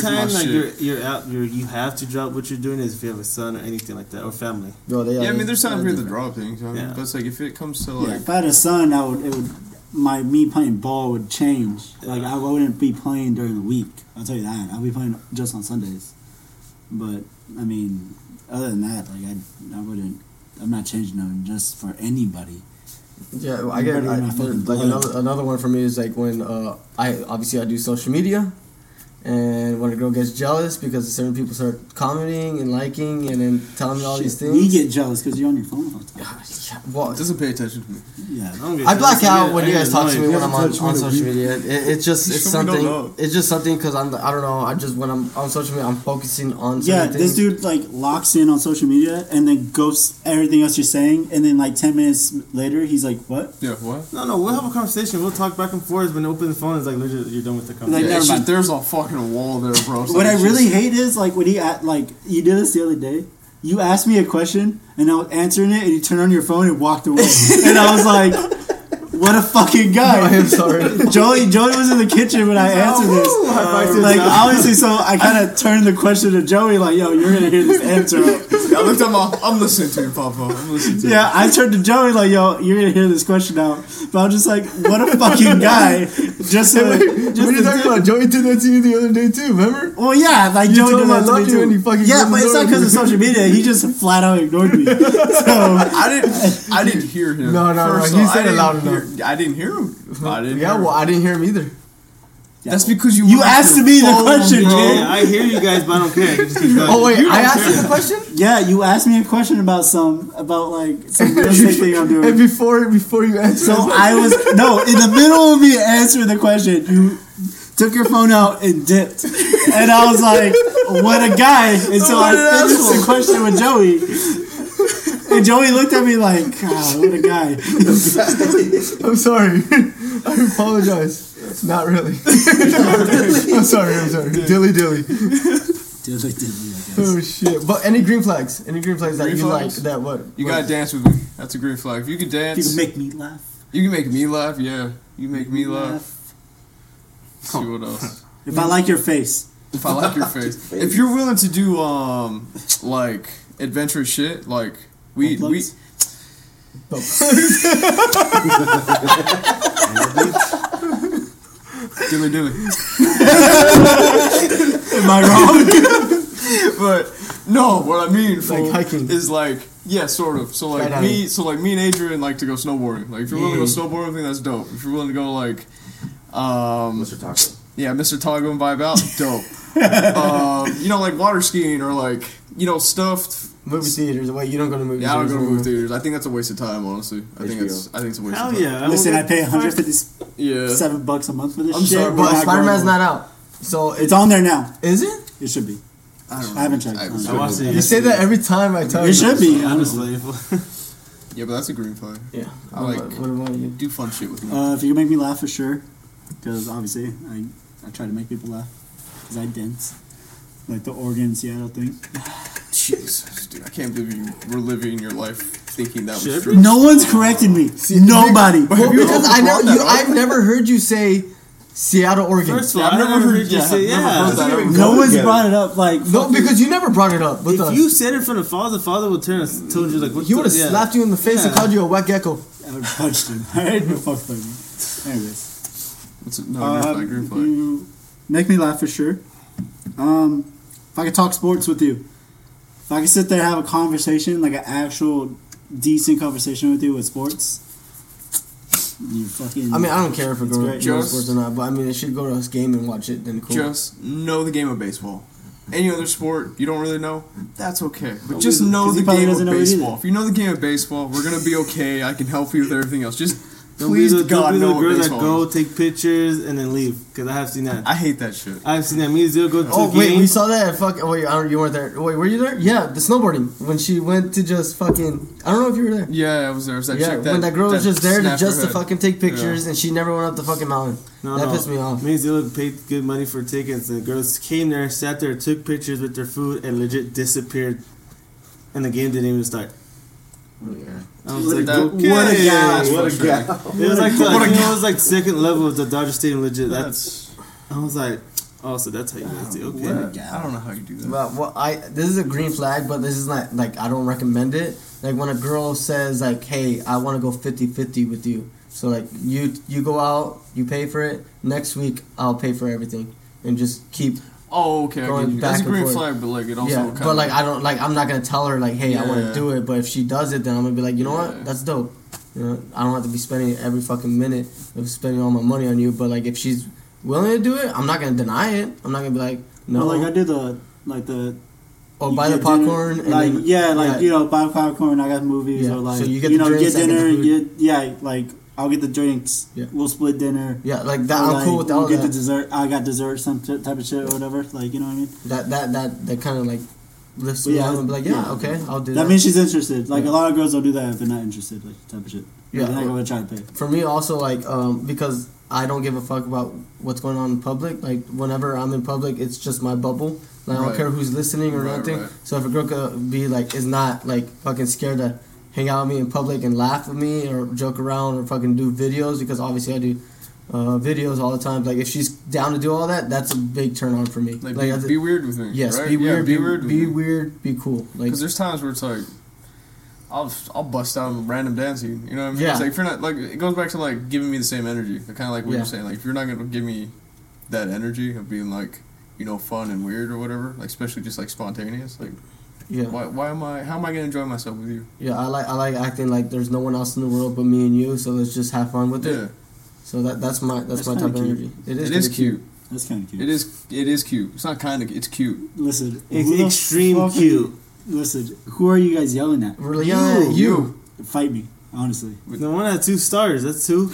time like you're out, you have to drop what you're doing is if you have a son or anything like that or family. Bro, yeah, I mean, there's time for the drop thing. So yeah. That's like if it comes to like. Yeah, if I had a son, me playing ball would change. Like I wouldn't be playing during the week. I'll tell you that. I'll be playing just on Sundays. But I mean, other than that, like I wouldn't. I'm not changing them just for anybody. Yeah, well, another one for me is like when I do social media, and when a girl gets jealous because certain people start commenting and liking and then telling me all these things. You get jealous because you're on your phone all the time. Well, it doesn't pay attention to me. Yeah, I black out when you guys talk to me when I'm on social media. It's just something because when I'm on social media I'm focusing on certain things. This dude like locks in on social media and then ghosts everything else you're saying, and then like 10 minutes later he's like, what? Yeah, what? No, we'll have a conversation. We'll talk back and forth. When you open the phone, it's like legit, you're done with the conversation. Like, yeah, there's a fucking wall there, bro. So what I really hate is like when you did this the other day. You asked me a question, and I was answering it, and you turned on your phone and walked away. And I was like, what a fucking guy. No, I am sorry. Joey was in the kitchen when I answered this. Obviously, so I kind of turned the question to Joey, like, yo, you're going to hear this answer. I looked at my, I'm listening to you, Papa. I turned to Joey, like, yo, you're going to hear this question out. But I was just like, what a fucking guy. What are you talking about? Joey did that to you the other day, too, remember? Well, yeah, like, you Joey did that to me, too. And he fucking but it's not because of social media. He just flat out ignored me. So I didn't hear him. No, he said it loud enough. I didn't hear him. I didn't hear him either. That's because you asked me the question, Jay. Yeah, I hear you guys, but I don't care. I asked you the question? Yeah, you asked me a question about some real estate thing I'm doing. And before you answered, in the middle of me answering the question, you took your phone out and dipped, and I was like, "What a guy!" And so I finished the question with Joey, and Joey looked at me like, "God, what a guy!" I'm sorry. I apologize. Not really. I'm sorry. Yeah. Dilly. Dilly, I guess. Oh, shit. But any green flags? That you like? That what? You gotta dance with me. That's a green flag. If you can dance. You can make me laugh, yeah. You make me laugh. Let's see what else. If I like your face. If you're willing to do, adventurous shit, like, we Dilly. Am I wrong? But no, what I mean is hiking. Yeah, sort of. So like me and Adrian like to go snowboarding. Like if you're willing to go snowboarding with me, that's dope. If you're willing to go like Mr. Taco. Yeah, Mr. Taco and vibe out, dope. Like water skiing or like stuffed. Movie theaters. Wait, you don't go to movie theaters? Yeah, I don't go to movie theaters. I think that's a waste of time, honestly. I think it's a waste of time. Hell yeah. Listen, I pay $157 bucks a month for this shit. I'm sorry, but Spider-Man's not out. So it's on there now. Is it? It should be. I haven't checked. You say that every time I tell you. It should be, honestly. Yeah, but that's a green flag. Yeah. What about you? Do fun shit with me. If you can make me laugh, for sure. Because, obviously, I try to make people laugh. Because I dance. Like the Oregon, Seattle thing. Jesus, dude, I can't believe you were living your life thinking that was true. No onene's corrected me. Nobody. Well, because I've never heard you say Seattle, Oregon. First of all, I've never heard you say that. No one's brought it up. Because you never brought it up. If you said it from the father would turn and told you like, what? He would have slapped you in the face and called you a wet gecko. I would have punched him. I ain't no fuck with me. Anyways, green flag. Make me laugh for sure. If I could talk sports with you. If I could sit there and have a conversation, like an actual decent conversation with you with sports, you fucking... I mean, I don't care if it's sports or not, but I mean, it should go to a game and watch it, then cool. Just know the game of baseball. Any other sport you don't really know, that's okay. But just know the game of baseball. If you know the game of baseball, we're going to be okay. I can help you with everything else. Just... Please, God, no. Girls that go take pictures and then leave because I have seen that. I hate that shit. I've seen that. Me and Zio go to a game. Wait, we saw that. You weren't there. Wait, were you there? Yeah, the snowboarding when she went to just fucking. I don't know if you were there. Yeah, I was there. When that girl was just there to fucking take pictures and she never went up the fucking mountain. No, that pissed me off. Me and Zio paid good money for tickets. The girls came there, sat there, took pictures with their food, and legit disappeared. And the game didn't even start. Yeah. I was like, what a guy. It was like second level of the Dodger Stadium, legit. That's I was like, oh, so that's how you guys do. Okay. I don't know how you do that. Well, this is a green flag, but this is not, like, I don't recommend it. Like, when a girl says, like, hey, I want to go 50-50 with you. So, like, you go out, you pay for it. Next week, I'll pay for everything. And just keep going back and forth. That's a green flag, but, like, it also kind of... Yeah, but, like, I don't, like, I'm not going to tell her, like, hey, I want to do it. But if she does it, then I'm going to be like, you know what? That's dope. You know, I don't have to be spending every fucking minute of spending all my money on you. But, like, if she's willing to do it, I'm not going to deny it. I'm not going to be like, no. Well, like, I do the... Or buy the popcorn. Dinner, and like, then, you know, buy popcorn, I got movies. Yeah. Or, like, so you, get drinks, get dinner, I'll get the drinks. Yeah. We'll split dinner. Yeah, like that. I'm cool with all that. The dessert. I got dessert, some type of shit or whatever. Like, you know what I mean? That kind of like lifts me up and be like, okay, I'll do that. That means she's interested. Like a lot of girls don't do that if they're not interested, like type of shit. Yeah, they're not gonna try to pay. For me, also like because I don't give a fuck about what's going on in public. Like whenever I'm in public, it's just my bubble. Like I don't care who's listening or nothing. Right. So if a girl could be like, is not like fucking scared to hang out with me in public and laugh with me or joke around or fucking do videos, because obviously I do videos all the time. Like, if she's down to do all that, that's a big turn on for me. Like be weird with me. Yes, right? Be weird, be cool. Like, because there's times where it's like, I'll bust out random dancing. You know what I mean? Yeah. It's like, if you're not, like, it goes back to, like, giving me the same energy. Kind of like what you're saying. Like, if you're not going to give me that energy of being, like, you know, fun and weird or whatever, like, especially just, like, spontaneous, like... Yeah. Why am I? How am I gonna enjoy myself with you? Yeah, I like acting like there's no one else in the world but me and you. So let's just have fun with it. So that's my type of energy. It is cute. That's kind of cute. It is cute. It's not kind of. It's cute. Listen, extreme cute. Listen, who are you guys yelling at? We're yelling at you. Fight me, honestly. The one at 2 stars. That's 2. You're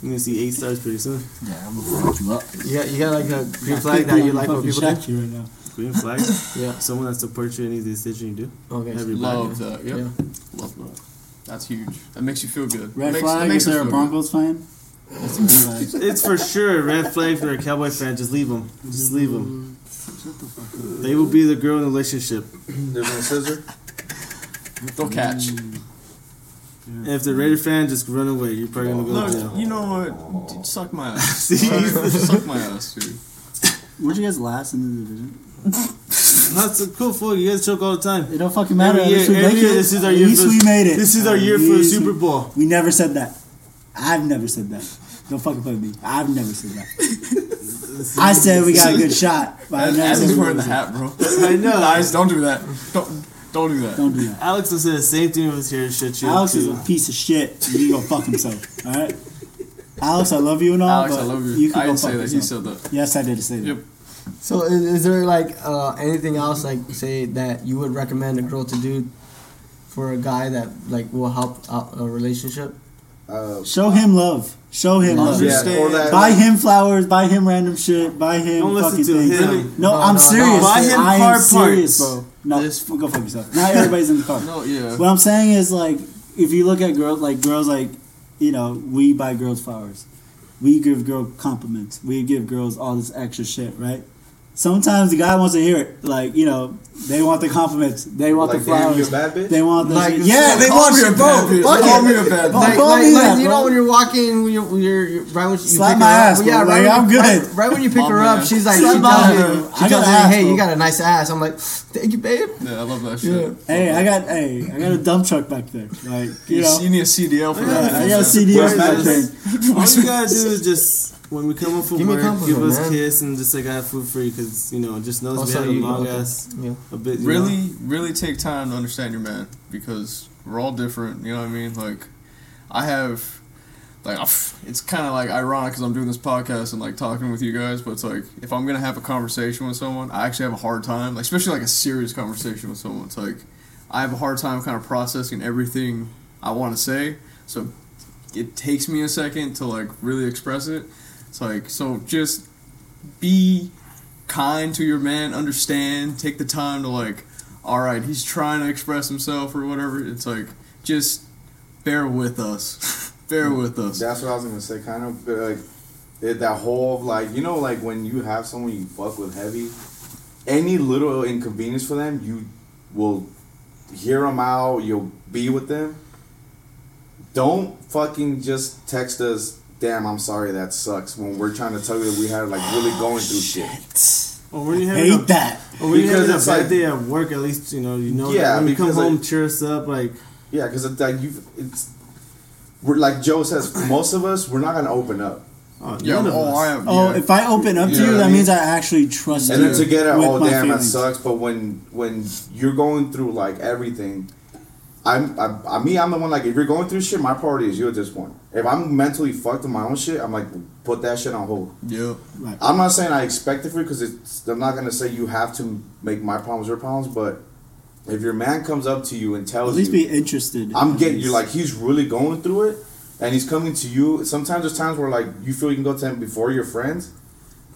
going to see 8 stars pretty soon. Yeah, I'm going to fuck you up. You got like a green flag that you like what people do? Right now. Green flag? Yeah. Someone that supports you in any decision you do. Okay. Love that. Yep. Yeah. Love that. That's huge. That makes you feel good. Red flag, is there a Broncos fan? That's a red. It's for sure a red flag for a Cowboy fan. Just leave them. Just leave them. Shut the fuck up. They will be the girl in the relationship. There's no scissor. They'll catch. And if they're Raider fan, just run away. You're probably going to go to jail. You know what? Dude, suck my ass. Suck my ass, dude. Where'd you guys last in the division? That's cool, fool. You guys choke all the time. It don't fucking matter. Every year, this is our year. At least we made it. This is our year for the Super Bowl. We never said that. I've never said that. Don't fucking play with me. I've never said that. I said we got a good shot. Alex is wearing the hat, bro. I know. Guys, don't do that. Don't do that. Don't do that. Alex will say the same thing if it's here. Shit, you. Alex is a piece of shit. He gonna fuck himself. All right. Alex, I love you and all. Alex, but I love you. You can I go didn't fuck say that. Himself. He said that. Yes, I did say that. Yep. So is there like anything else, like say, that you would recommend a girl to do for a guy that like will help out a relationship? Show him love. Show him love. Yeah, buy him flowers. Buy him random shit. Buy him don't fucking things. No, I'm serious. Buy him car parts, bro. No, just go fuck yourself. Not everybody's in the car. No, yeah. What I'm saying is, like, if you look at girls, like, you know, we buy girls flowers. We give girls compliments. We give girls all this extra shit, right? Sometimes the guy wants to hear it. Like, you know, they want the compliments. They want the flowers. They want the shit. Yeah, they want your boat. Call me a bad bitch. Like, you know, when you're walking, when you're right when you slap my ass. Yeah, right. I'm good. Right when you pick her up, she's like, she tells me, "Hey, you got a nice ass." I'm like, "Thank you, babe." Yeah, I love that shit. Hey, I got a dump truck back there. Like, you need a CDL for that. I got a CDL back there. All you gotta do is just. When we come up from work, give us a kiss and just say, "I have food for you," because you know, just know we had a long ass. Yeah. A bit. Really take time to understand your man, because we're all different. You know what I mean? Like, it's kind of like ironic because I'm doing this podcast and like talking with you guys, but it's like if I'm gonna have a conversation with someone, I actually have a hard time, like especially like a serious conversation with someone. It's like I have a hard time kind of processing everything I want to say, so it takes me a second to like really express it. It's like, so just be kind to your man, understand, take the time to like, all right, he's trying to express himself or whatever. It's like, just bear with us. That's what I was going to say, kind of. Like, that whole, like, you know, like when you have someone you fuck with heavy, any little inconvenience for them, you will hear them out, you'll be with them. Don't fucking just text us damn, I'm sorry, that sucks. When we're trying to tell you that we had, like, really going through shit. Or when you hate that. Or when you have that bad day at work, at least, you know yeah, when you come home, like, cheer us up, like... Yeah, because, like, we're, like Joe says, most of us, we're not going to open up. Oh, yeah. If I open up to you, that means I actually trust you. And then to get at, oh, damn, feelings. That sucks. But when you're going through, like, everything, I'm the one, like, if you're going through shit, my priority is you at this point. If I'm mentally fucked with my own shit, I'm like, put that shit on hold. Yeah. Right. I'm not saying I expect it for you, because I'm not going to say you have to make my problems your problems, but if your man comes up to you and tells you... At least be interested. I'm getting you, like, he's really going through it, and he's coming to you. Sometimes there's times where, like, you feel you can go to him before your friends.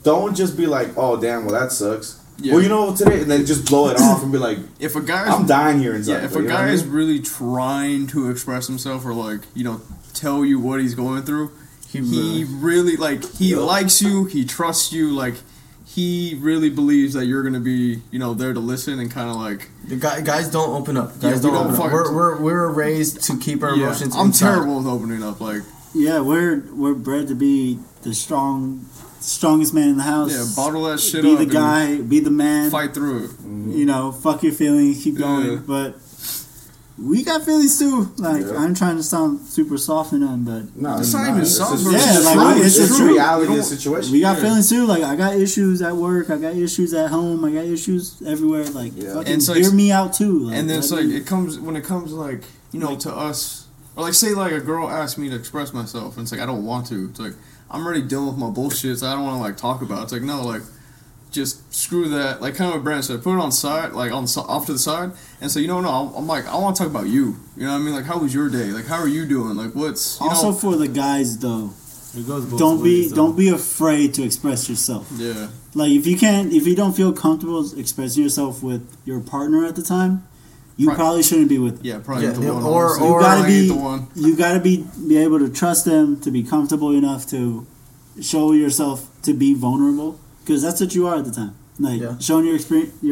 Don't just be like, oh, damn, well, that sucks. Yeah. Well, you know, today, and then just blow it off and be like, if a guy, I'm dying here inside. Yeah, if a guy is really trying to express himself or, like, you know, tell you what he's going through, he really, like, he likes you, he trusts you, like, he really believes that you're going to be, you know, there to listen and kind of, like... The guys don't open up. Guys don't open up. We're raised to keep our emotions inside. I'm terrible with opening up, like... Yeah, we're bred to be the strongest man in the house. Yeah, bottle that shit up. Be the guy, be the man. Fight through it. Mm-hmm. You know, fuck your feelings, keep going. But we got feelings too. Like, I'm trying to sound super soft and nothing, but... No, it's not even soft. Yeah, like, it's just true. Reality of the situation. We got feelings too. Like, I got issues at work, I got issues at home, I got issues everywhere. Like, fucking hear me out too. Like, and then it's like, when it comes like, you know, to us, or like, say like a girl asked me to express myself, and it's like, I don't want to. It's like, I'm already dealing with my bullshit, so I don't want to, like, talk about it. It's like, no, like, just screw that. Like, kind of what Brandon said, put it on side, like, off to the side, and say, I'm like, I want to talk about you. You know what I mean? Like, how was your day? Like, how are you doing? Like, what's... Also, for the guys, though, it goes both ways, though. Don't be afraid to express yourself. Yeah. Like, if you don't feel comfortable expressing yourself with your partner at the time, you probably shouldn't be with them. Yeah, probably the one. Or you gotta be able to trust them, to be comfortable enough to show yourself, to be vulnerable, because that's what you are at the time. Like showing your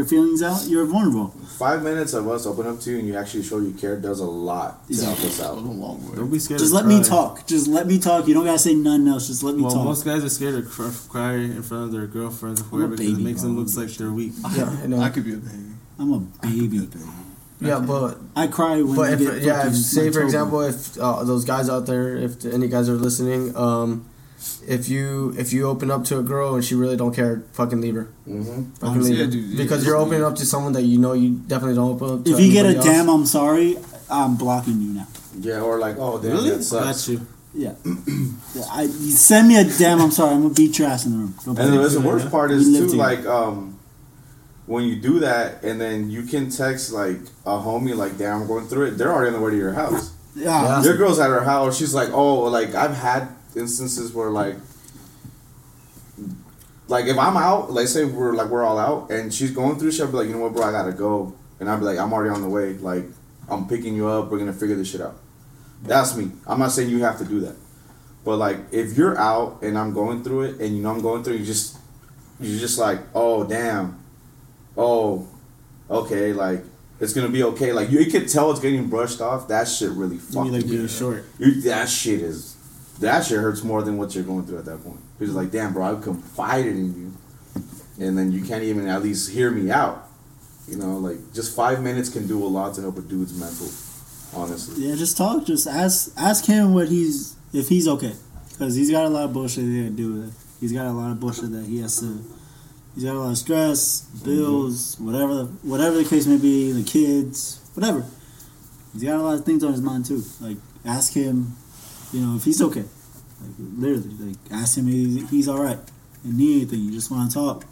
feelings out, you're vulnerable. 5 minutes of us open up to you and you actually show you care does a lot to help us out. Don't be scared. Just let me talk. Just let me talk. You don't gotta say nothing else. Just let me talk. Well, most guys are scared of crying in front of their girlfriends or whoever, because it makes them look like they're weak. Yeah, I could be a baby. I'm a baby. Yeah, but I cry when I get. Yeah, say for example, if those guys out there, if any guys are listening, if you open up to a girl and she really don't care, fucking leave her. Mm-hmm. Fucking leave her, dude, because you're opening up to someone that you know you definitely don't open up to. If you get a damn, I'm sorry, I'm blocking you now. Yeah, or like, oh damn, really? That sucks. That's you. Yeah. You send me a damn, I'm sorry, I'm gonna beat your ass in the room. The worst part is too, like when you do that, and then you can text, like, a homie, like, damn, I'm going through it. They're already on the way to your house. Yeah. Your girl's at her house. She's like, oh, like, I've had instances where, like, if I'm out, let's say we're all out, and she's going through shit, I'll be like, you know what, bro, I gotta go. And I'll be like, I'm already on the way. Like, I'm picking you up. We're gonna figure this shit out. That's me. I'm not saying you have to do that. But, like, if you're out, and I'm going through it, and you know I'm going through it, you're just like, oh, damn. Oh, okay, like, it's gonna be okay. Like, you can tell it's getting brushed off. That shit really fucking like being short. That shit hurts more than what you're going through at that point. Because, like, damn, bro, I confided in you, and then you can't even at least hear me out. You know, like, just 5 minutes can do a lot to help a dude's mental, honestly. Yeah, just talk. Just ask him if he's okay. Because he's got a lot of bullshit he had to do with it. He's got a lot of bullshit that he has to... He's got a lot of stress, bills, whatever the case may be, the kids, whatever. He's got a lot of things on his mind too. Like, ask him, if he's okay. Like, literally, like, ask him if he's all right. You need anything? You just want to talk?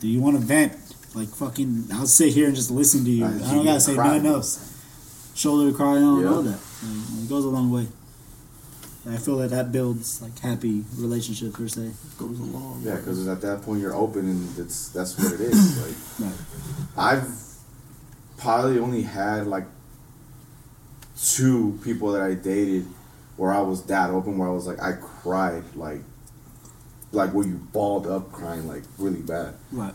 Do you want to vent? Like, fucking, I'll sit here and just listen to you. I don't gotta say nothing else. Shoulder to cry, I don't know that. Like, it goes a long way. I feel that builds, like, happy relationship per se. It goes along. Yeah, because at that point you're open, and that's what it is. Like, I've probably only had, like, 2 people that I dated where I was that open, where I was like, I cried, like where you balled up crying, like, really bad. Right.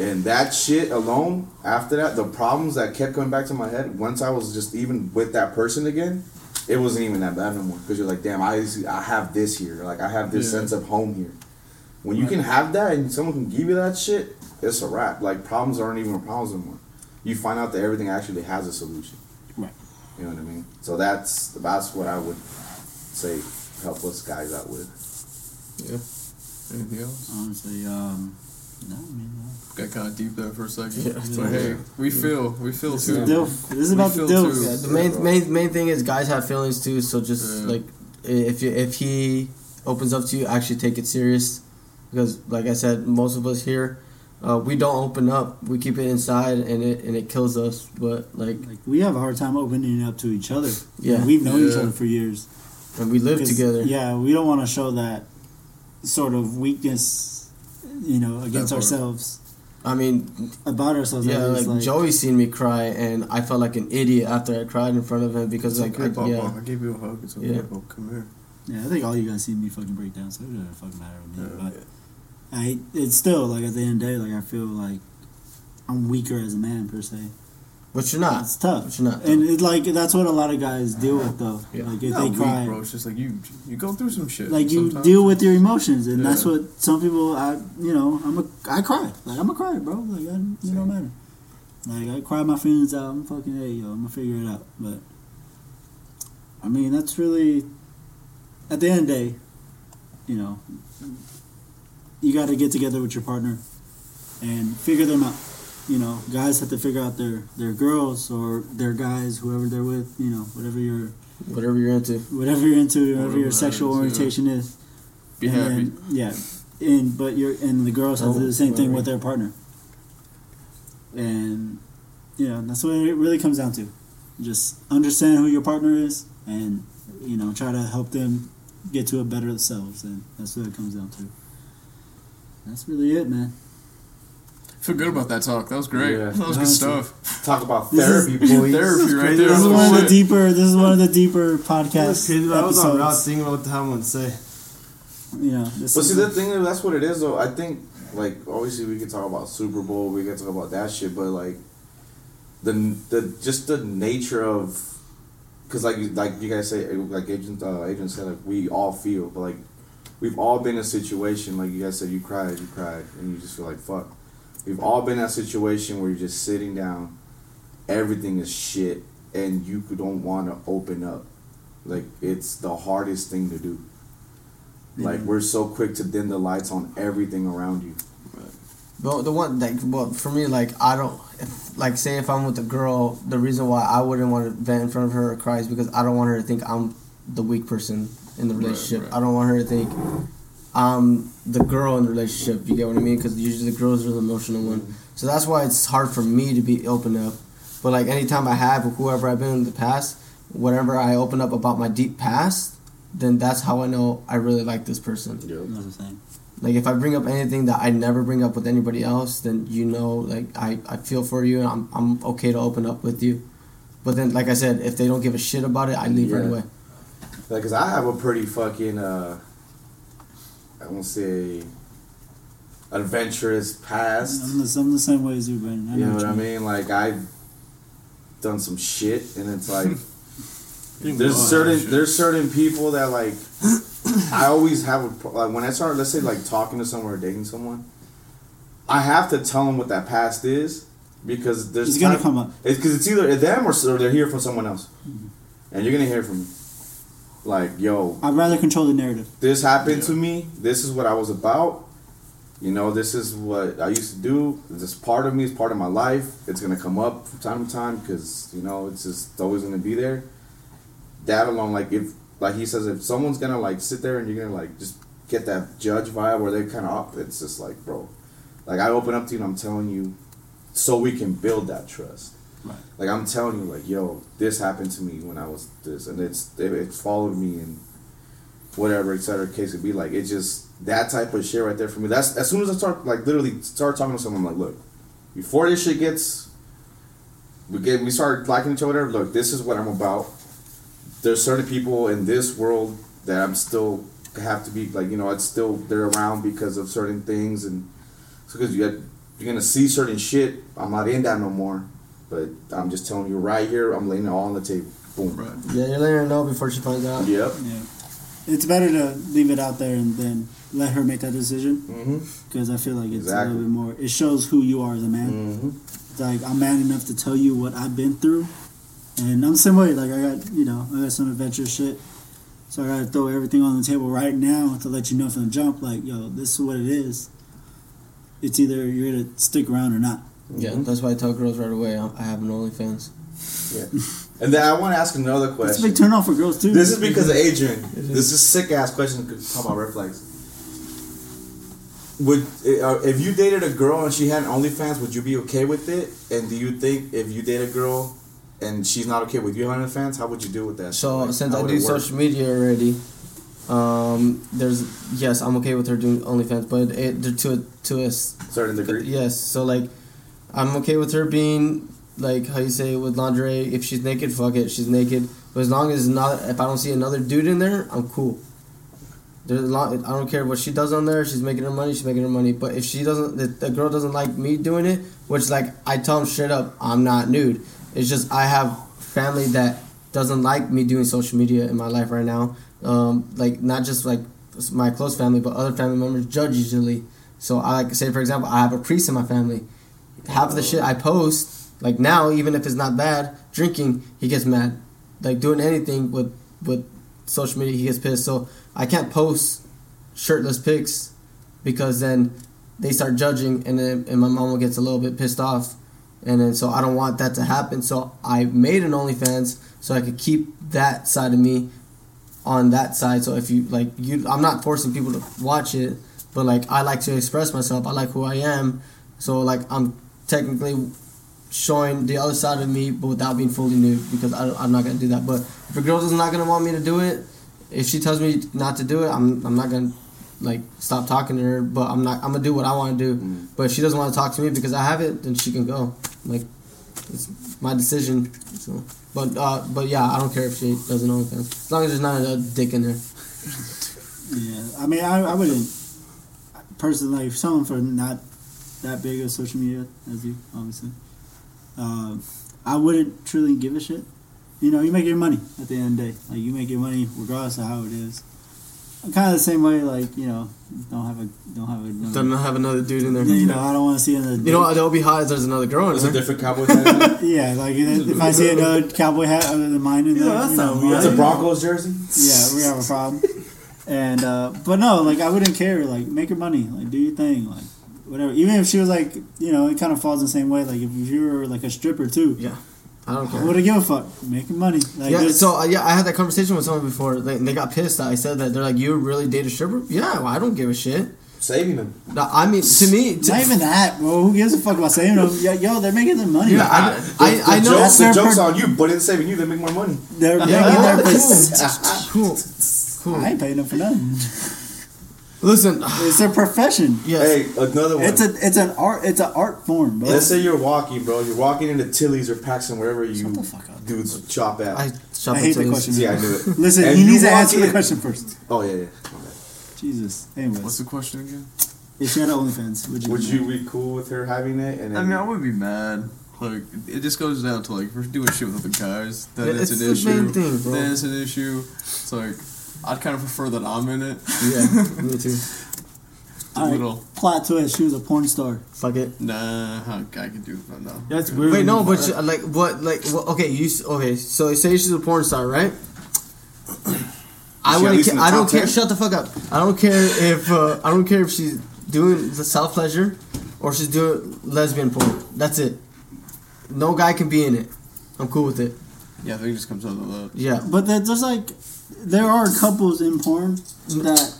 And that shit alone, after that, the problems that kept coming back to my head, once I was just even with that person again, it wasn't even that bad no more, because you're like, damn, I have this here. Like, I have this sense of home here. When you can have that and someone can give you that shit, it's a wrap. Like, problems aren't even problems anymore. You find out that everything actually has a solution. Right. You know what I mean? So that's what I would say help us guys out with. Yeah. Anything else? Honestly, no, I mean, got kind of deep there for a second. Yeah. But hey, we feel this too. This is about the deal. Yeah, the main thing is guys have feelings too. So just like if he opens up to you, actually take it serious, because like I said, most of us here, we don't open up. We keep it inside, and it kills us. But like we have a hard time opening up to each other. Yeah, we've known each other for years, and we live together. Yeah, we don't want to show that sort of weakness, you know, against ourselves. I mean, about ourselves. Yeah, like Joey seen me cry, and I felt like an idiot after I cried in front of him because I gave you a hug. It's okay, Papa, come here. Yeah, I think all you guys seen me fucking break down, so it doesn't fucking matter to me. But it's still like at the end of the day, like I feel like I'm weaker as a man per se. But you're not. It's tough. But you're not. And it's like that's what a lot of guys deal with though. Yeah. Like if they cry, bro, it's just like you go through some shit. Like you deal with your emotions, and that's what some people. I cry. Like I'm a crier, bro. Like it don't matter. Like I cry my feelings out. I'm fucking I'm gonna figure it out. But I mean, that's really at the end of the day, you know, you got to get together with your partner and figure them out. You know, guys have to figure out their girls or their guys, whoever they're with, you know, whatever your sexual orientation is. Be happy. Yeah. And the girls have to do the same thing with their partner. And, you know, that's what it really comes down to. Just understand who your partner is and, you know, try to help them get to a better selves. And that's what it comes down to. That's really it, man. I feel good about that talk. That was great. Yeah. That was good stuff. Talk about therapy, boys. Therapy right there. This is one of the deeper podcasts. That was on not thinking about what the hell I'm going to say. Yeah. The thing, that's what it is, though. I think, like, obviously we can talk about Super Bowl. We can talk about that shit. But, like, the nature of... Because, like you guys say, like Agent said, like, we all feel. But, like, we've all been in a situation, like you guys said, you cried. And you just feel like, fuck. We've all been in that situation where you're just sitting down, everything is shit, and you don't want to open up. Like, it's the hardest thing to do. Like, we're so quick to dim the lights on everything around you. Right. But for me, like, I don't, say if I'm with a girl, the reason why I wouldn't want to vent in front of her or cry is because I don't want her to think I'm the weak person in the relationship. Right. I don't want her to think... the girl in the relationship, you get what I mean? Because usually the girls are the emotional one. So that's why it's hard for me to be open up. But, like, anytime I have or whoever I've been in the past, whatever I open up about my deep past, then that's how I know I really like this person. Yeah. That's what I'm saying. Like, if I bring up anything that I never bring up with anybody else, then, you know, like, I feel for you and I'm okay to open up with you. But then, like I said, if they don't give a shit about it, I leave right away. Like, because I have a pretty fucking... I won't say adventurous past. I'm the same way as you, Ben. You know what I mean? Like, I've done some shit, and it's like there's certain people that, like, I always have a, like, when I start, let's say, like, talking to someone or dating someone, I have to tell them what that past is because it's gonna come up. It's because it's either them or they're here from someone else, and you're gonna hear from me. Like, yo, I'd rather control the narrative. This happened to me. This is what I was about. You know, this is what I used to do. This part of me is part of my life. It's going to come up from time to time because, you know, it's just always going to be there. That alone, like, if, like he says, if someone's going to, like, sit there and you're going to, like, just get that judge vibe where they're kind of up, it's just like, bro, like, I open up to you and I'm telling you so we can build that trust. Right. Like, I'm telling you, like, yo, this happened to me when I was this, and it followed me and whatever, et cetera, case it be. Like, it's just that type of shit right there for me. That's as soon as I start, like, literally start talking to someone, I'm like, look, before this shit gets, we start liking each other, look, this is what I'm about. There's certain people in this world that I'm still have to be, like, you know, they're around because of certain things, and because you're going to see certain shit, I'm not in that no more. But I'm just telling you right here, I'm laying it all on the table. Boom. Right. Yeah, you're letting her know before she finds out. Yep. Yeah. It's better to leave it out there and then let her make that decision. Because I feel like it's a little bit more... It shows who you are as a man. It's like, I'm man enough to tell you what I've been through. And I'm the same way. Like, I got some adventure shit. So I got to throw everything on the table right now to let you know from the jump. Like, yo, this is what it is. It's either you're going to stick around or not. Yeah, that's why I tell girls right away, I have an OnlyFans. Yeah. And then I want to ask another question. It's a big turn off for girls, too. This is because of Adrian. This is sick-ass question. Talk about red flags. If you dated a girl and she had an OnlyFans, would you be okay with it? And do you think if you date a girl and she's not okay with you having OnlyFans, how would you deal with that? So, like, since I do social media already, yes, I'm okay with her doing OnlyFans, but to a certain degree. Yes, so, like, I'm okay with her being... Like, how you say, with lingerie, if she's naked, fuck it, she's naked. But as long as if I don't see another dude in there, I'm cool. I don't care what she does on there, she's making her money. But if the girl doesn't like me doing it, which, like, I tell them straight up, I'm not nude. It's just I have family that doesn't like me doing social media in my life right now. Like, not just, like, my close family, but other family members judge usually. So, I like to say, for example, I have a priest in my family. Half of the shit I post... Like now, even if it's not bad, drinking, he gets mad. Like doing anything with social media, he gets pissed. So I can't post shirtless pics because then they start judging and my mama gets a little bit pissed off. And then so I don't want that to happen. So I made an OnlyFans so I could keep that side of me on that side. So if I'm not forcing people to watch it, but like I like to express myself. I like who I am. So like I'm technically... showing the other side of me, but without being fully nude, because I'm not gonna do that. But if a girl is not gonna want me to do it, if she tells me not to do it, I'm not gonna like stop talking to her. But I'm gonna do what I want to do. Mm. But if she doesn't want to talk to me because I have it, then she can go. Like it's my decision. So, but yeah, I don't care if she doesn't know anything, as long as there's not a dick in there. Yeah, I mean, I wouldn't personally. If someone for not that big of social media as you, obviously. I wouldn't truly give a shit. You know, you make your money at the end of the day. Like, you make your money regardless of how it is. I'm kind of the same way, like, you know, don't have another dude in there. You know, I don't want to see another dude. You know, that'll be hot if there's another girl in there. There's a different cowboy hat. Yeah, like, if I see another cowboy hat other than mine in there, it's a Broncos jersey. Yeah, we have a problem. And, but no, like, I wouldn't care. Like, make your money. Like, do your thing. Like, whatever. Even if she was like, you know, it kind of falls in the same way. Like if you were like a stripper too. Yeah, I don't care. I wouldn't give a fuck. Making money. Like, yeah. So I had that conversation with someone before. They got pissed that I said that. They're like, "You really date a stripper?" Yeah. Well, I don't give a shit. Saving them. No, I mean, to me, not even that, bro. Who gives a fuck about saving them? Yo, they're making their money. Yeah, I know. The joke's on you, but it's saving you. They make more money. They're making their percent. Cool. I ain't paying them for nothing. Listen, it's a profession. Yes. Hey, another one. It's an art form, bro. Let's say you're walking, bro. You're walking into Tilly's or Paxton, wherever you dudes shop at. I hate the questions. Yeah, I do it. Listen, and he needs to answer the question first. Oh yeah, yeah. Okay. Jesus. Anyways, what's the question again? If she had OnlyFans, would you be cool with her having it? And I mean, I wouldn't be mad. Like, it just goes down to like, if we're doing shit with other guys, it's an issue. Main thing, bro. Then it's an issue. It's like. I'd kind of prefer that I'm in it. Yeah, me too. Right. Plot twist, she was a porn star. Fuck it. Nah, I can do that now. That's weird. Wait, no, but okay, so say she's a porn star, right? I don't care. Shut the fuck up. I don't care if she's doing the self pleasure or she's doing lesbian porn. That's it. No guy can be in it. I'm cool with it. Yeah, I think it just comes out of love. Yeah. But there's like... There are couples in porn that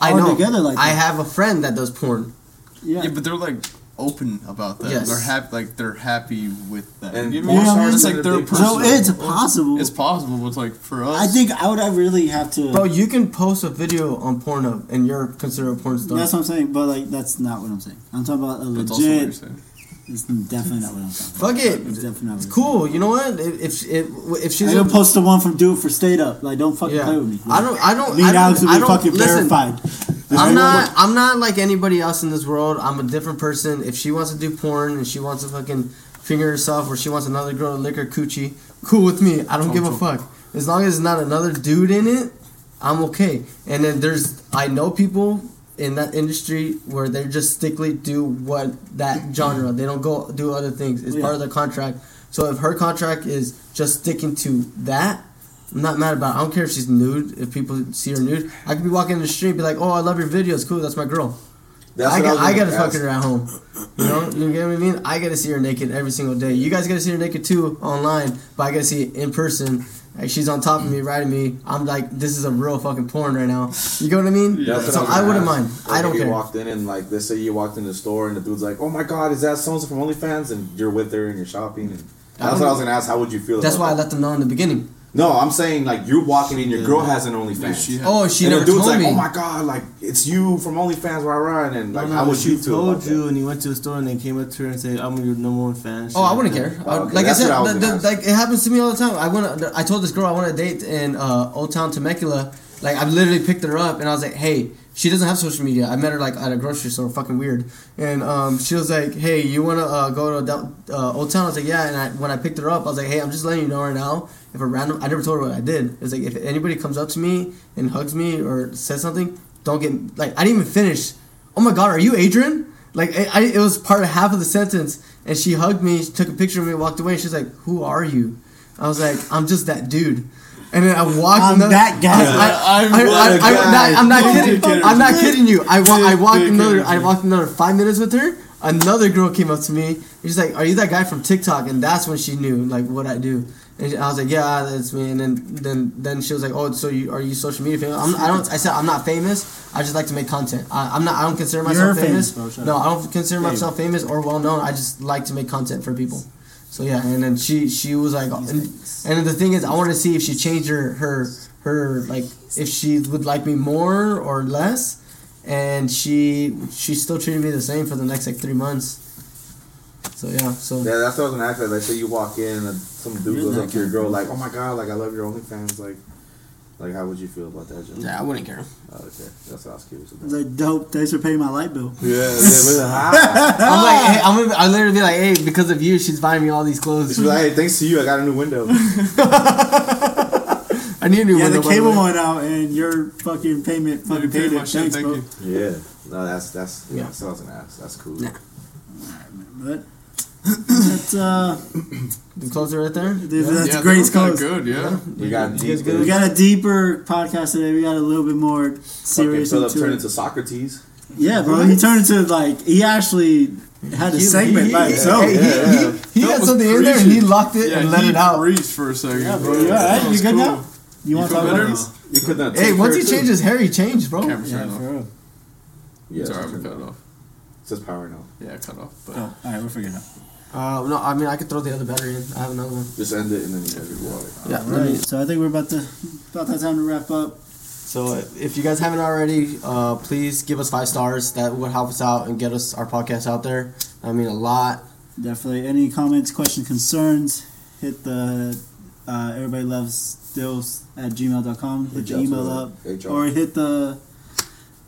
are together like that. I have a friend that does porn. Yeah, but they're like open about that. Yes. They're happy with that. And it's possible. It's possible, but it's like for us. I think I really have to. Bro, you can post a video on Pornhub and you're considered a porn star. That's what I'm saying, but like that's not what I'm saying. I'm talking about a legit. It's definitely not what I'm talking about. Fuck it. It's definitely not. It's cool. You know what? If she's gonna post the one from Dude for State Up. Like, don't fucking play with me. Like, I don't. Me and Alex will be fucking verified. I'm not like anybody else in this world. I'm a different person. If she wants to do porn and she wants to fucking finger herself, or she wants another girl to lick her coochie, cool with me. I don't give a fuck. As long as there's not another dude in it, I'm okay. And then there's, I know people in that industry where they just strictly do what that genre. They don't go do other things. It's part of their contract. So if her contract is just sticking to that, I'm not mad about it. I don't care if she's nude. If people see her nude, I could be walking in the street and be like, oh, I love your videos. Cool, that's my girl. I gotta fuck her at home. You know? You get what I mean? I gotta see her naked every single day. You guys gotta see her naked too online, but I gotta see it in person. Like, she's on top of me, riding me. I'm like, this is a real fucking porn right now. You get what I mean? Yeah, so I wouldn't mind. Like, I don't care. You walked in and, like, let's say you walked in the store and the dude's like, oh my god, is that so-and-so from OnlyFans? And you're with her and you're shopping. And that's what I was gonna ask. How would you feel? That's why I let them know in the beginning. No, I'm saying, like, you're walking in, your girl has an OnlyFans. Yeah, she never told me. And the dude's like, oh my god, like, it's you from OnlyFans where I run. And, like, how would you feel about that? She told you, and you went to the store, and they came up to her and said, I'm your number one fan. Oh, I wouldn't care. Like I said, like, it happens to me all the time. I told this girl I want to date in Old Town Temecula. Like, I literally picked her up, and I was like, hey, she doesn't have social media. I met her, like, at a grocery store, fucking weird. And she was like, hey, you want to go to Old Town? I was like, yeah. And when I picked her up, I was like, hey, I'm just letting you know right now. If a random, I never told her what I did. It's like, if anybody comes up to me and hugs me or says something, don't get, like, I didn't even finish. Oh my god, are you Adrian? Like, it was part of half of the sentence. And she hugged me, she took a picture of me, walked away. And she's like, who are you? I was like, I'm just that dude. And then I walked. I'm not kidding you. I walked another 5 minutes with her. Another girl came up to me. And she's like, are you that guy from TikTok? And that's when she knew, like, what I do. And I was like, yeah, that's me. And then she was like, oh, so are you social media famous? I said I'm not famous. I just like to make content. I don't consider myself famous. No, I don't consider myself famous or well known. I just like to make content for people. So yeah, and then she was like, and the thing is, I wanted to see if she changed her like if she would like me more or less, and she still treated me the same for the next like 3 months. So yeah, that's what I was gonna ask. Like, say you walk in and some dude goes up to your girl, like, oh my god, like I love your OnlyFans, like how would you feel about that, Jim? Yeah, I wouldn't care. Oh, okay, that's what I was curious about. Like, dope, thanks for paying my light bill. Yeah, I'm like, hey, I literally be like, hey, because of you, she's buying me all these clothes. She's like, hey, thanks to you, I got a new window. I need a new window. Yeah, the cable went out, and your fucking payment fucking paid it. Thanks, bro. Yeah, no, that's what I was gonna ask. That's cool. Yeah. But that's the closer right there. That's a great close. Good, yeah. We got a deeper podcast today. We got a little bit more serious. Philip turned into Socrates. Yeah, bro. He turned into he actually had a segment by himself. He had something in there and he locked it and let it out. Reached for a second. Yeah, bro. Yeah, you good now? You want to talk about this? You could not. Hey, once he changed his hair, he changed, bro. Camera's right off. Yeah, sorry, we cut it off. It says power now. Yeah, cut off. But all right, we'll figure it out. No, I mean, I could throw the other battery in. I have another one. Just end it and then you have your wallet. Yeah. Right. So I think we're about that time to wrap up. So if you guys haven't already, please give us 5 stars. That would help us out and get us our podcast out there. I mean, a lot. Definitely. Any comments, questions, concerns, hit the everybody loves dills @gmail.com. Hit the email up. HR. Or hit the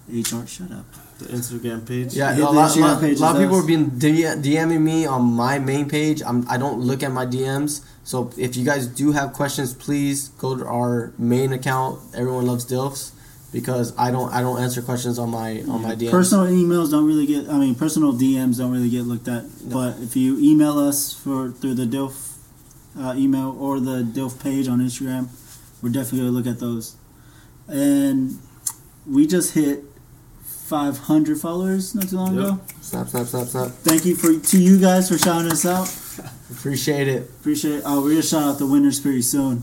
HR. Shut up. The Instagram page. Yeah, a lot of people have been DMing me on my main page. I don't look at my DMs. So if you guys do have questions, please go to our main account, Everyone Loves Dilfs, because I don't answer questions on my DMs. Personal DMs don't really get looked at. No. But if you email us through the Dilf email or the Dilf page on Instagram, we're definitely going to look at those. And we just hit 500 followers not too long ago. Snap. Thank you to you guys for shouting us out. Appreciate it. We're going to shout out the winners pretty soon.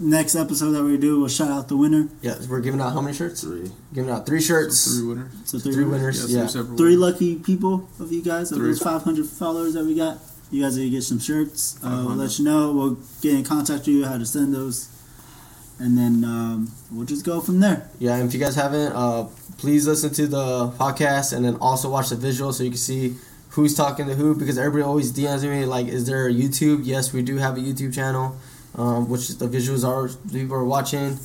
Next episode that we do, we'll shout out the winner. Yeah, we're giving out how many shirts? 3. Giving out 3 shirts. So 3 winners. Yeah. 3 lucky people of you guys, of those 500 followers that we got. You guys are going to get some shirts. We'll let you know. We'll get in contact with you how to send those. And then we'll just go from there. Yeah, and if you guys haven't, please listen to the podcast and then also watch the visual so you can see who's talking to who, because everybody always DMs me, like, is there a YouTube? Yes, we do have a YouTube channel, which the visuals are, people are watching.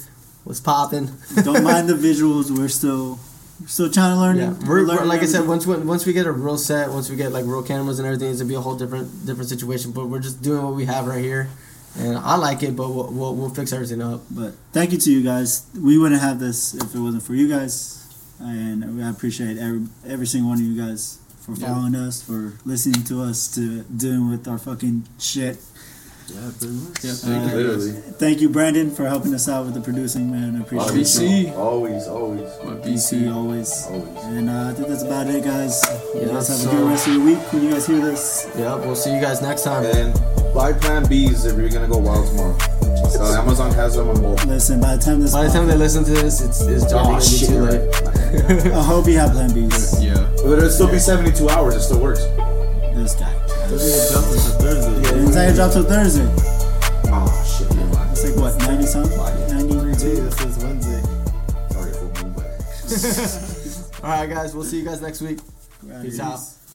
What's popping? Don't mind the visuals. We're still Still trying to learn. Yeah. We're learning. Like I said, once we get a real set, once we get like real cameras and everything, it's gonna be a whole different situation. But we're just doing what we have right here, and I like it. But we'll fix everything up. But thank you to you guys. We wouldn't have this if it wasn't for you guys, and I appreciate every single one of you guys for following us, for listening to us, to dealing with our fucking shit. Yeah, pretty much. Yeah, literally. Thank you, Brandon, for helping us out with the producing, man. I appreciate it. Always. My BC, always. And I think that's about it, guys. You guys have a good rest of your week when you guys hear this. Yeah, we'll see you guys next time. And buy Plan Bs if you're going to go wild tomorrow. Amazon has them on both. Listen, by the time they listen to this, it's already too late. I hope you have Plan Bs. Yeah. But it'll still be 72 hours. It still works. This guy. It's not gonna drop till Thursday. Oh shit, man. It's like what, 90 something? 93. This is Wednesday. Sorry for moving back. Alright guys, we'll see you guys next week. Peace out.